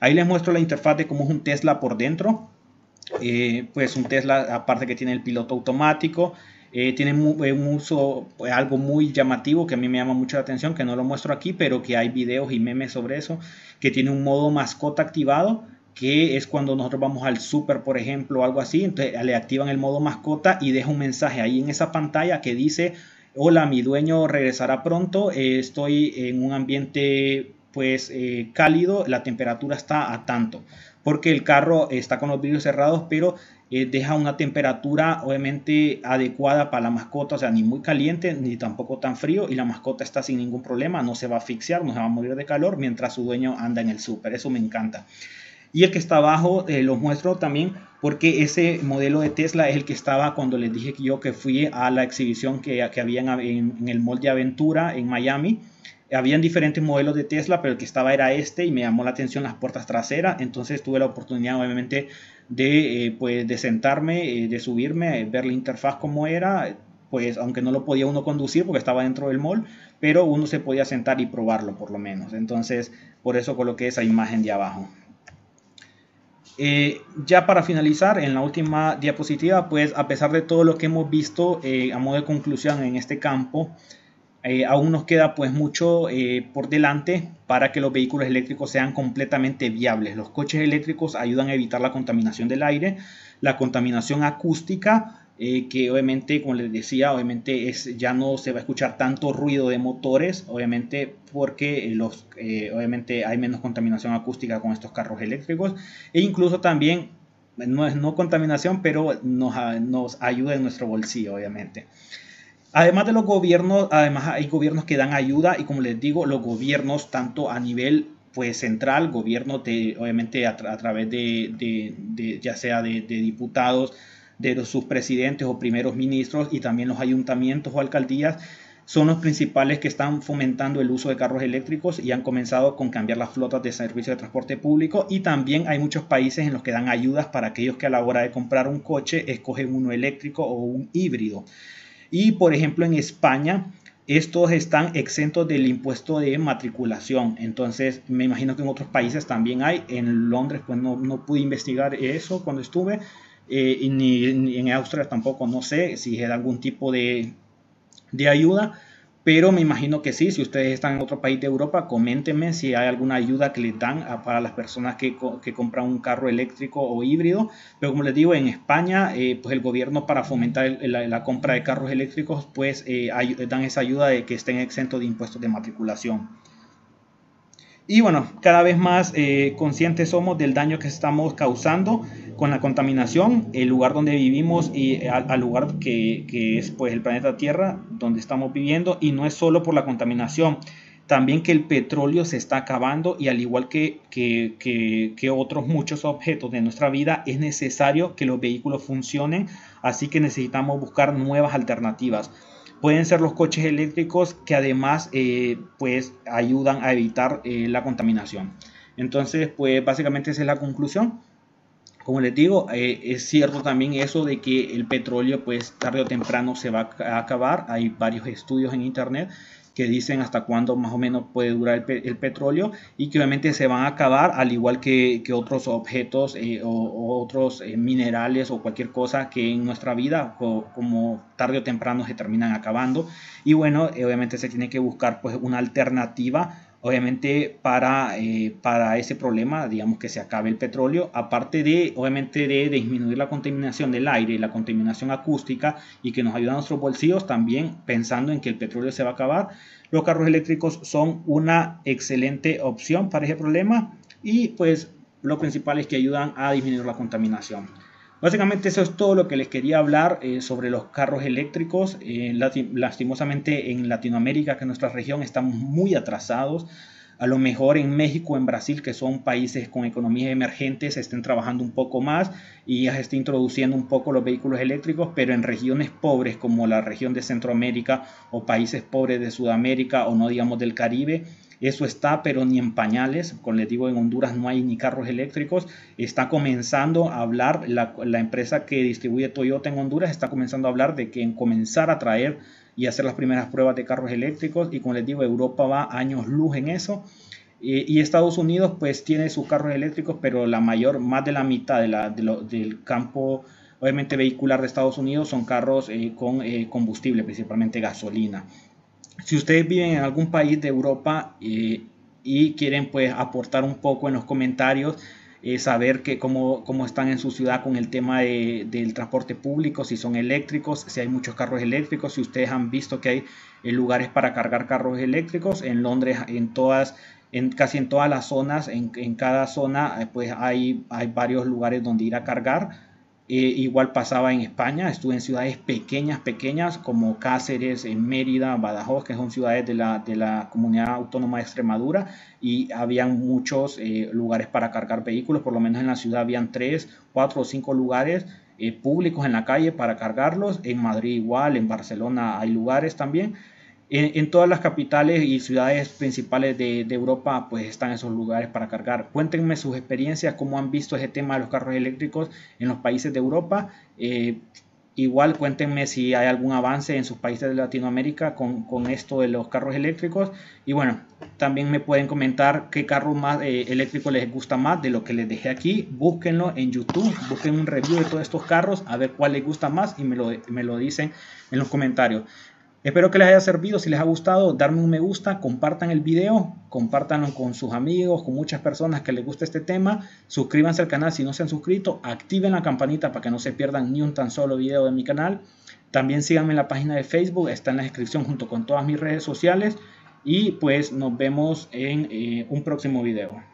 Ahí les muestro la interfaz de cómo es un Tesla por dentro. Eh, pues un Tesla, aparte que tiene el piloto automático, eh, tiene un uso, algo muy llamativo que a mí me llama mucho la atención, que no lo muestro aquí, pero que hay videos y memes sobre eso, que tiene un modo mascota activado, que es cuando nosotros vamos al súper, por ejemplo, o algo así, entonces le activan el modo mascota y deja un mensaje ahí en esa pantalla que dice: hola, mi dueño regresará pronto, eh, estoy en un ambiente pues eh, cálido, la temperatura está a tanto, porque el carro está con los vidrios cerrados, pero eh, deja una temperatura obviamente adecuada para la mascota, o sea, ni muy caliente ni tampoco tan frío, y la mascota está sin ningún problema, no se va a asfixiar, no se va a morir de calor mientras su dueño anda en el súper. Eso me encanta. Y el que está abajo eh, los muestro también porque ese modelo de Tesla es el que estaba cuando les dije que yo que fui a la exhibición que, que había en, en, en el Mall de Aventura en Miami. Habían diferentes modelos de Tesla, pero el que estaba era este y me llamó la atención las puertas traseras. Entonces tuve la oportunidad obviamente de, eh, pues, de sentarme, eh, de subirme, eh, ver la interfaz como era. Pues aunque no lo podía uno conducir porque estaba dentro del mall, pero uno se podía sentar y probarlo por lo menos. Entonces por eso coloqué esa imagen de abajo. Eh, ya para finalizar, en la última diapositiva, pues a pesar de todo lo que hemos visto eh, a modo de conclusión en este campo, eh, aún nos queda pues mucho eh, por delante para que los vehículos eléctricos sean completamente viables. Los coches eléctricos ayudan a evitar la contaminación del aire, la contaminación acústica, Eh, que obviamente, como les decía, obviamente es, ya no se va a escuchar tanto ruido de motores, obviamente porque los, eh, obviamente hay menos contaminación acústica con estos carros eléctricos, e incluso también, no es no contaminación, pero nos, nos ayuda en nuestro bolsillo, obviamente. Además de los gobiernos, además hay gobiernos que dan ayuda, y como les digo, los gobiernos, tanto a nivel pues central, gobierno de, obviamente a, tra a través de, de, de, ya sea de, de diputados, de sus presidentes o primeros ministros, y también los ayuntamientos o alcaldías son los principales que están fomentando el uso de carros eléctricos y han comenzado con cambiar las flotas de servicio de transporte público, y también hay muchos países en los que dan ayudas para aquellos que a la hora de comprar un coche escogen uno eléctrico o un híbrido. Y por ejemplo en España estos están exentos del impuesto de matriculación, entonces me imagino que en otros países también hay. En Londres pues no, no pude investigar eso cuando estuve. Eh, y ni, ni en Austria tampoco, no sé si es algún tipo de, de ayuda, pero me imagino que sí. Si ustedes están en otro país de Europa, coméntenme si hay alguna ayuda que les dan a, para las personas que, que compran un carro eléctrico o híbrido. Pero como les digo, en España, eh, pues el gobierno para fomentar el, la, la compra de carros eléctricos, pues eh, ay, dan esa ayuda de que estén exentos de impuestos de matriculación. Y bueno, cada vez más eh, conscientes somos del daño que estamos causando con la contaminación, el lugar donde vivimos y al lugar que, que es pues el planeta Tierra donde estamos viviendo. Y no es solo por la contaminación, también que el petróleo se está acabando, y al igual que, que, que, que otros muchos objetos de nuestra vida, es necesario que los vehículos funcionen, así que necesitamos buscar nuevas alternativas. Pueden ser los coches eléctricos, que además eh, pues ayudan a evitar eh, la contaminación. Entonces pues básicamente esa es la conclusión. Como les digo, eh, es cierto también eso de que el petróleo pues tarde o temprano se va a acabar. Hay varios estudios en internet que dicen hasta cuándo más o menos puede durar el, pe el petróleo, y que obviamente se van a acabar, al igual que, que otros objetos eh, o, o otros eh, minerales o cualquier cosa que en nuestra vida o, como tarde o temprano se terminan acabando. Y bueno, eh, obviamente se tiene que buscar pues una alternativa, obviamente para, eh, para ese problema, digamos, que se acabe el petróleo, aparte de obviamente de, de disminuir la contaminación del aire, la contaminación acústica, y que nos ayuda a nuestros bolsillos. También pensando en que el petróleo se va a acabar, los carros eléctricos son una excelente opción para ese problema, y pues lo principal es que ayudan a disminuir la contaminación. Básicamente eso es todo lo que les quería hablar eh, sobre los carros eléctricos. Eh, lastimosamente en Latinoamérica, que es nuestra región, estamos muy atrasados. A lo mejor en México, en Brasil, que son países con economías emergentes, estén trabajando un poco más y ya se esté introduciendo un poco los vehículos eléctricos, pero en regiones pobres como la región de Centroamérica o países pobres de Sudamérica o no digamos del Caribe, eso está pero ni en pañales. Como les digo, en Honduras no hay ni carros eléctricos. Está comenzando a hablar, la, la empresa que distribuye Toyota en Honduras está comenzando a hablar de que en comenzar a traer y hacer las primeras pruebas de carros eléctricos, y como les digo, Europa va años luz en eso, eh, y Estados Unidos pues tiene sus carros eléctricos, pero la mayor, más de la mitad de la, de lo, del campo obviamente vehicular de Estados Unidos son carros eh, con eh, combustible, principalmente gasolina. Si ustedes viven en algún país de Europa eh, y quieren pues aportar un poco en los comentarios, Eh, saber que cómo, cómo están en su ciudad con el tema de, del transporte público, si son eléctricos, si hay muchos carros eléctricos, si ustedes han visto que hay eh, lugares para cargar carros eléctricos. En Londres, en todas, en casi en todas las zonas, en, en cada zona eh, pues hay, hay varios lugares donde ir a cargar. Eh, igual pasaba en España, estuve en ciudades pequeñas, pequeñas como Cáceres, en Mérida, Badajoz, que son ciudades de la, de la comunidad autónoma de Extremadura, y habían muchos eh, lugares para cargar vehículos. Por lo menos en la ciudad habían tres, cuatro o cinco lugares eh, públicos en la calle para cargarlos. En Madrid igual, en Barcelona hay lugares también. En, en todas las capitales y ciudades principales de, de Europa pues están esos lugares para cargar. Cuéntenme sus experiencias, cómo han visto ese tema de los carros eléctricos en los países de Europa. Eh, igual cuéntenme si hay algún avance en sus países de Latinoamérica con, con esto de los carros eléctricos. Y bueno, también me pueden comentar qué carro más eh, eléctrico les gusta más de lo que les dejé aquí. Búsquenlo en YouTube, busquen un review de todos estos carros, a ver cuál les gusta más y me lo, me lo dicen en los comentarios. Espero que les haya servido. Si les ha gustado, darme un me gusta, compartan el video, compártanlo con sus amigos, con muchas personas que les gusta este tema. Suscríbanse al canal si no se han suscrito, activen la campanita para que no se pierdan ni un tan solo video de mi canal. También síganme en la página de Facebook, está en la descripción junto con todas mis redes sociales. Y pues nos vemos en eh, un próximo video.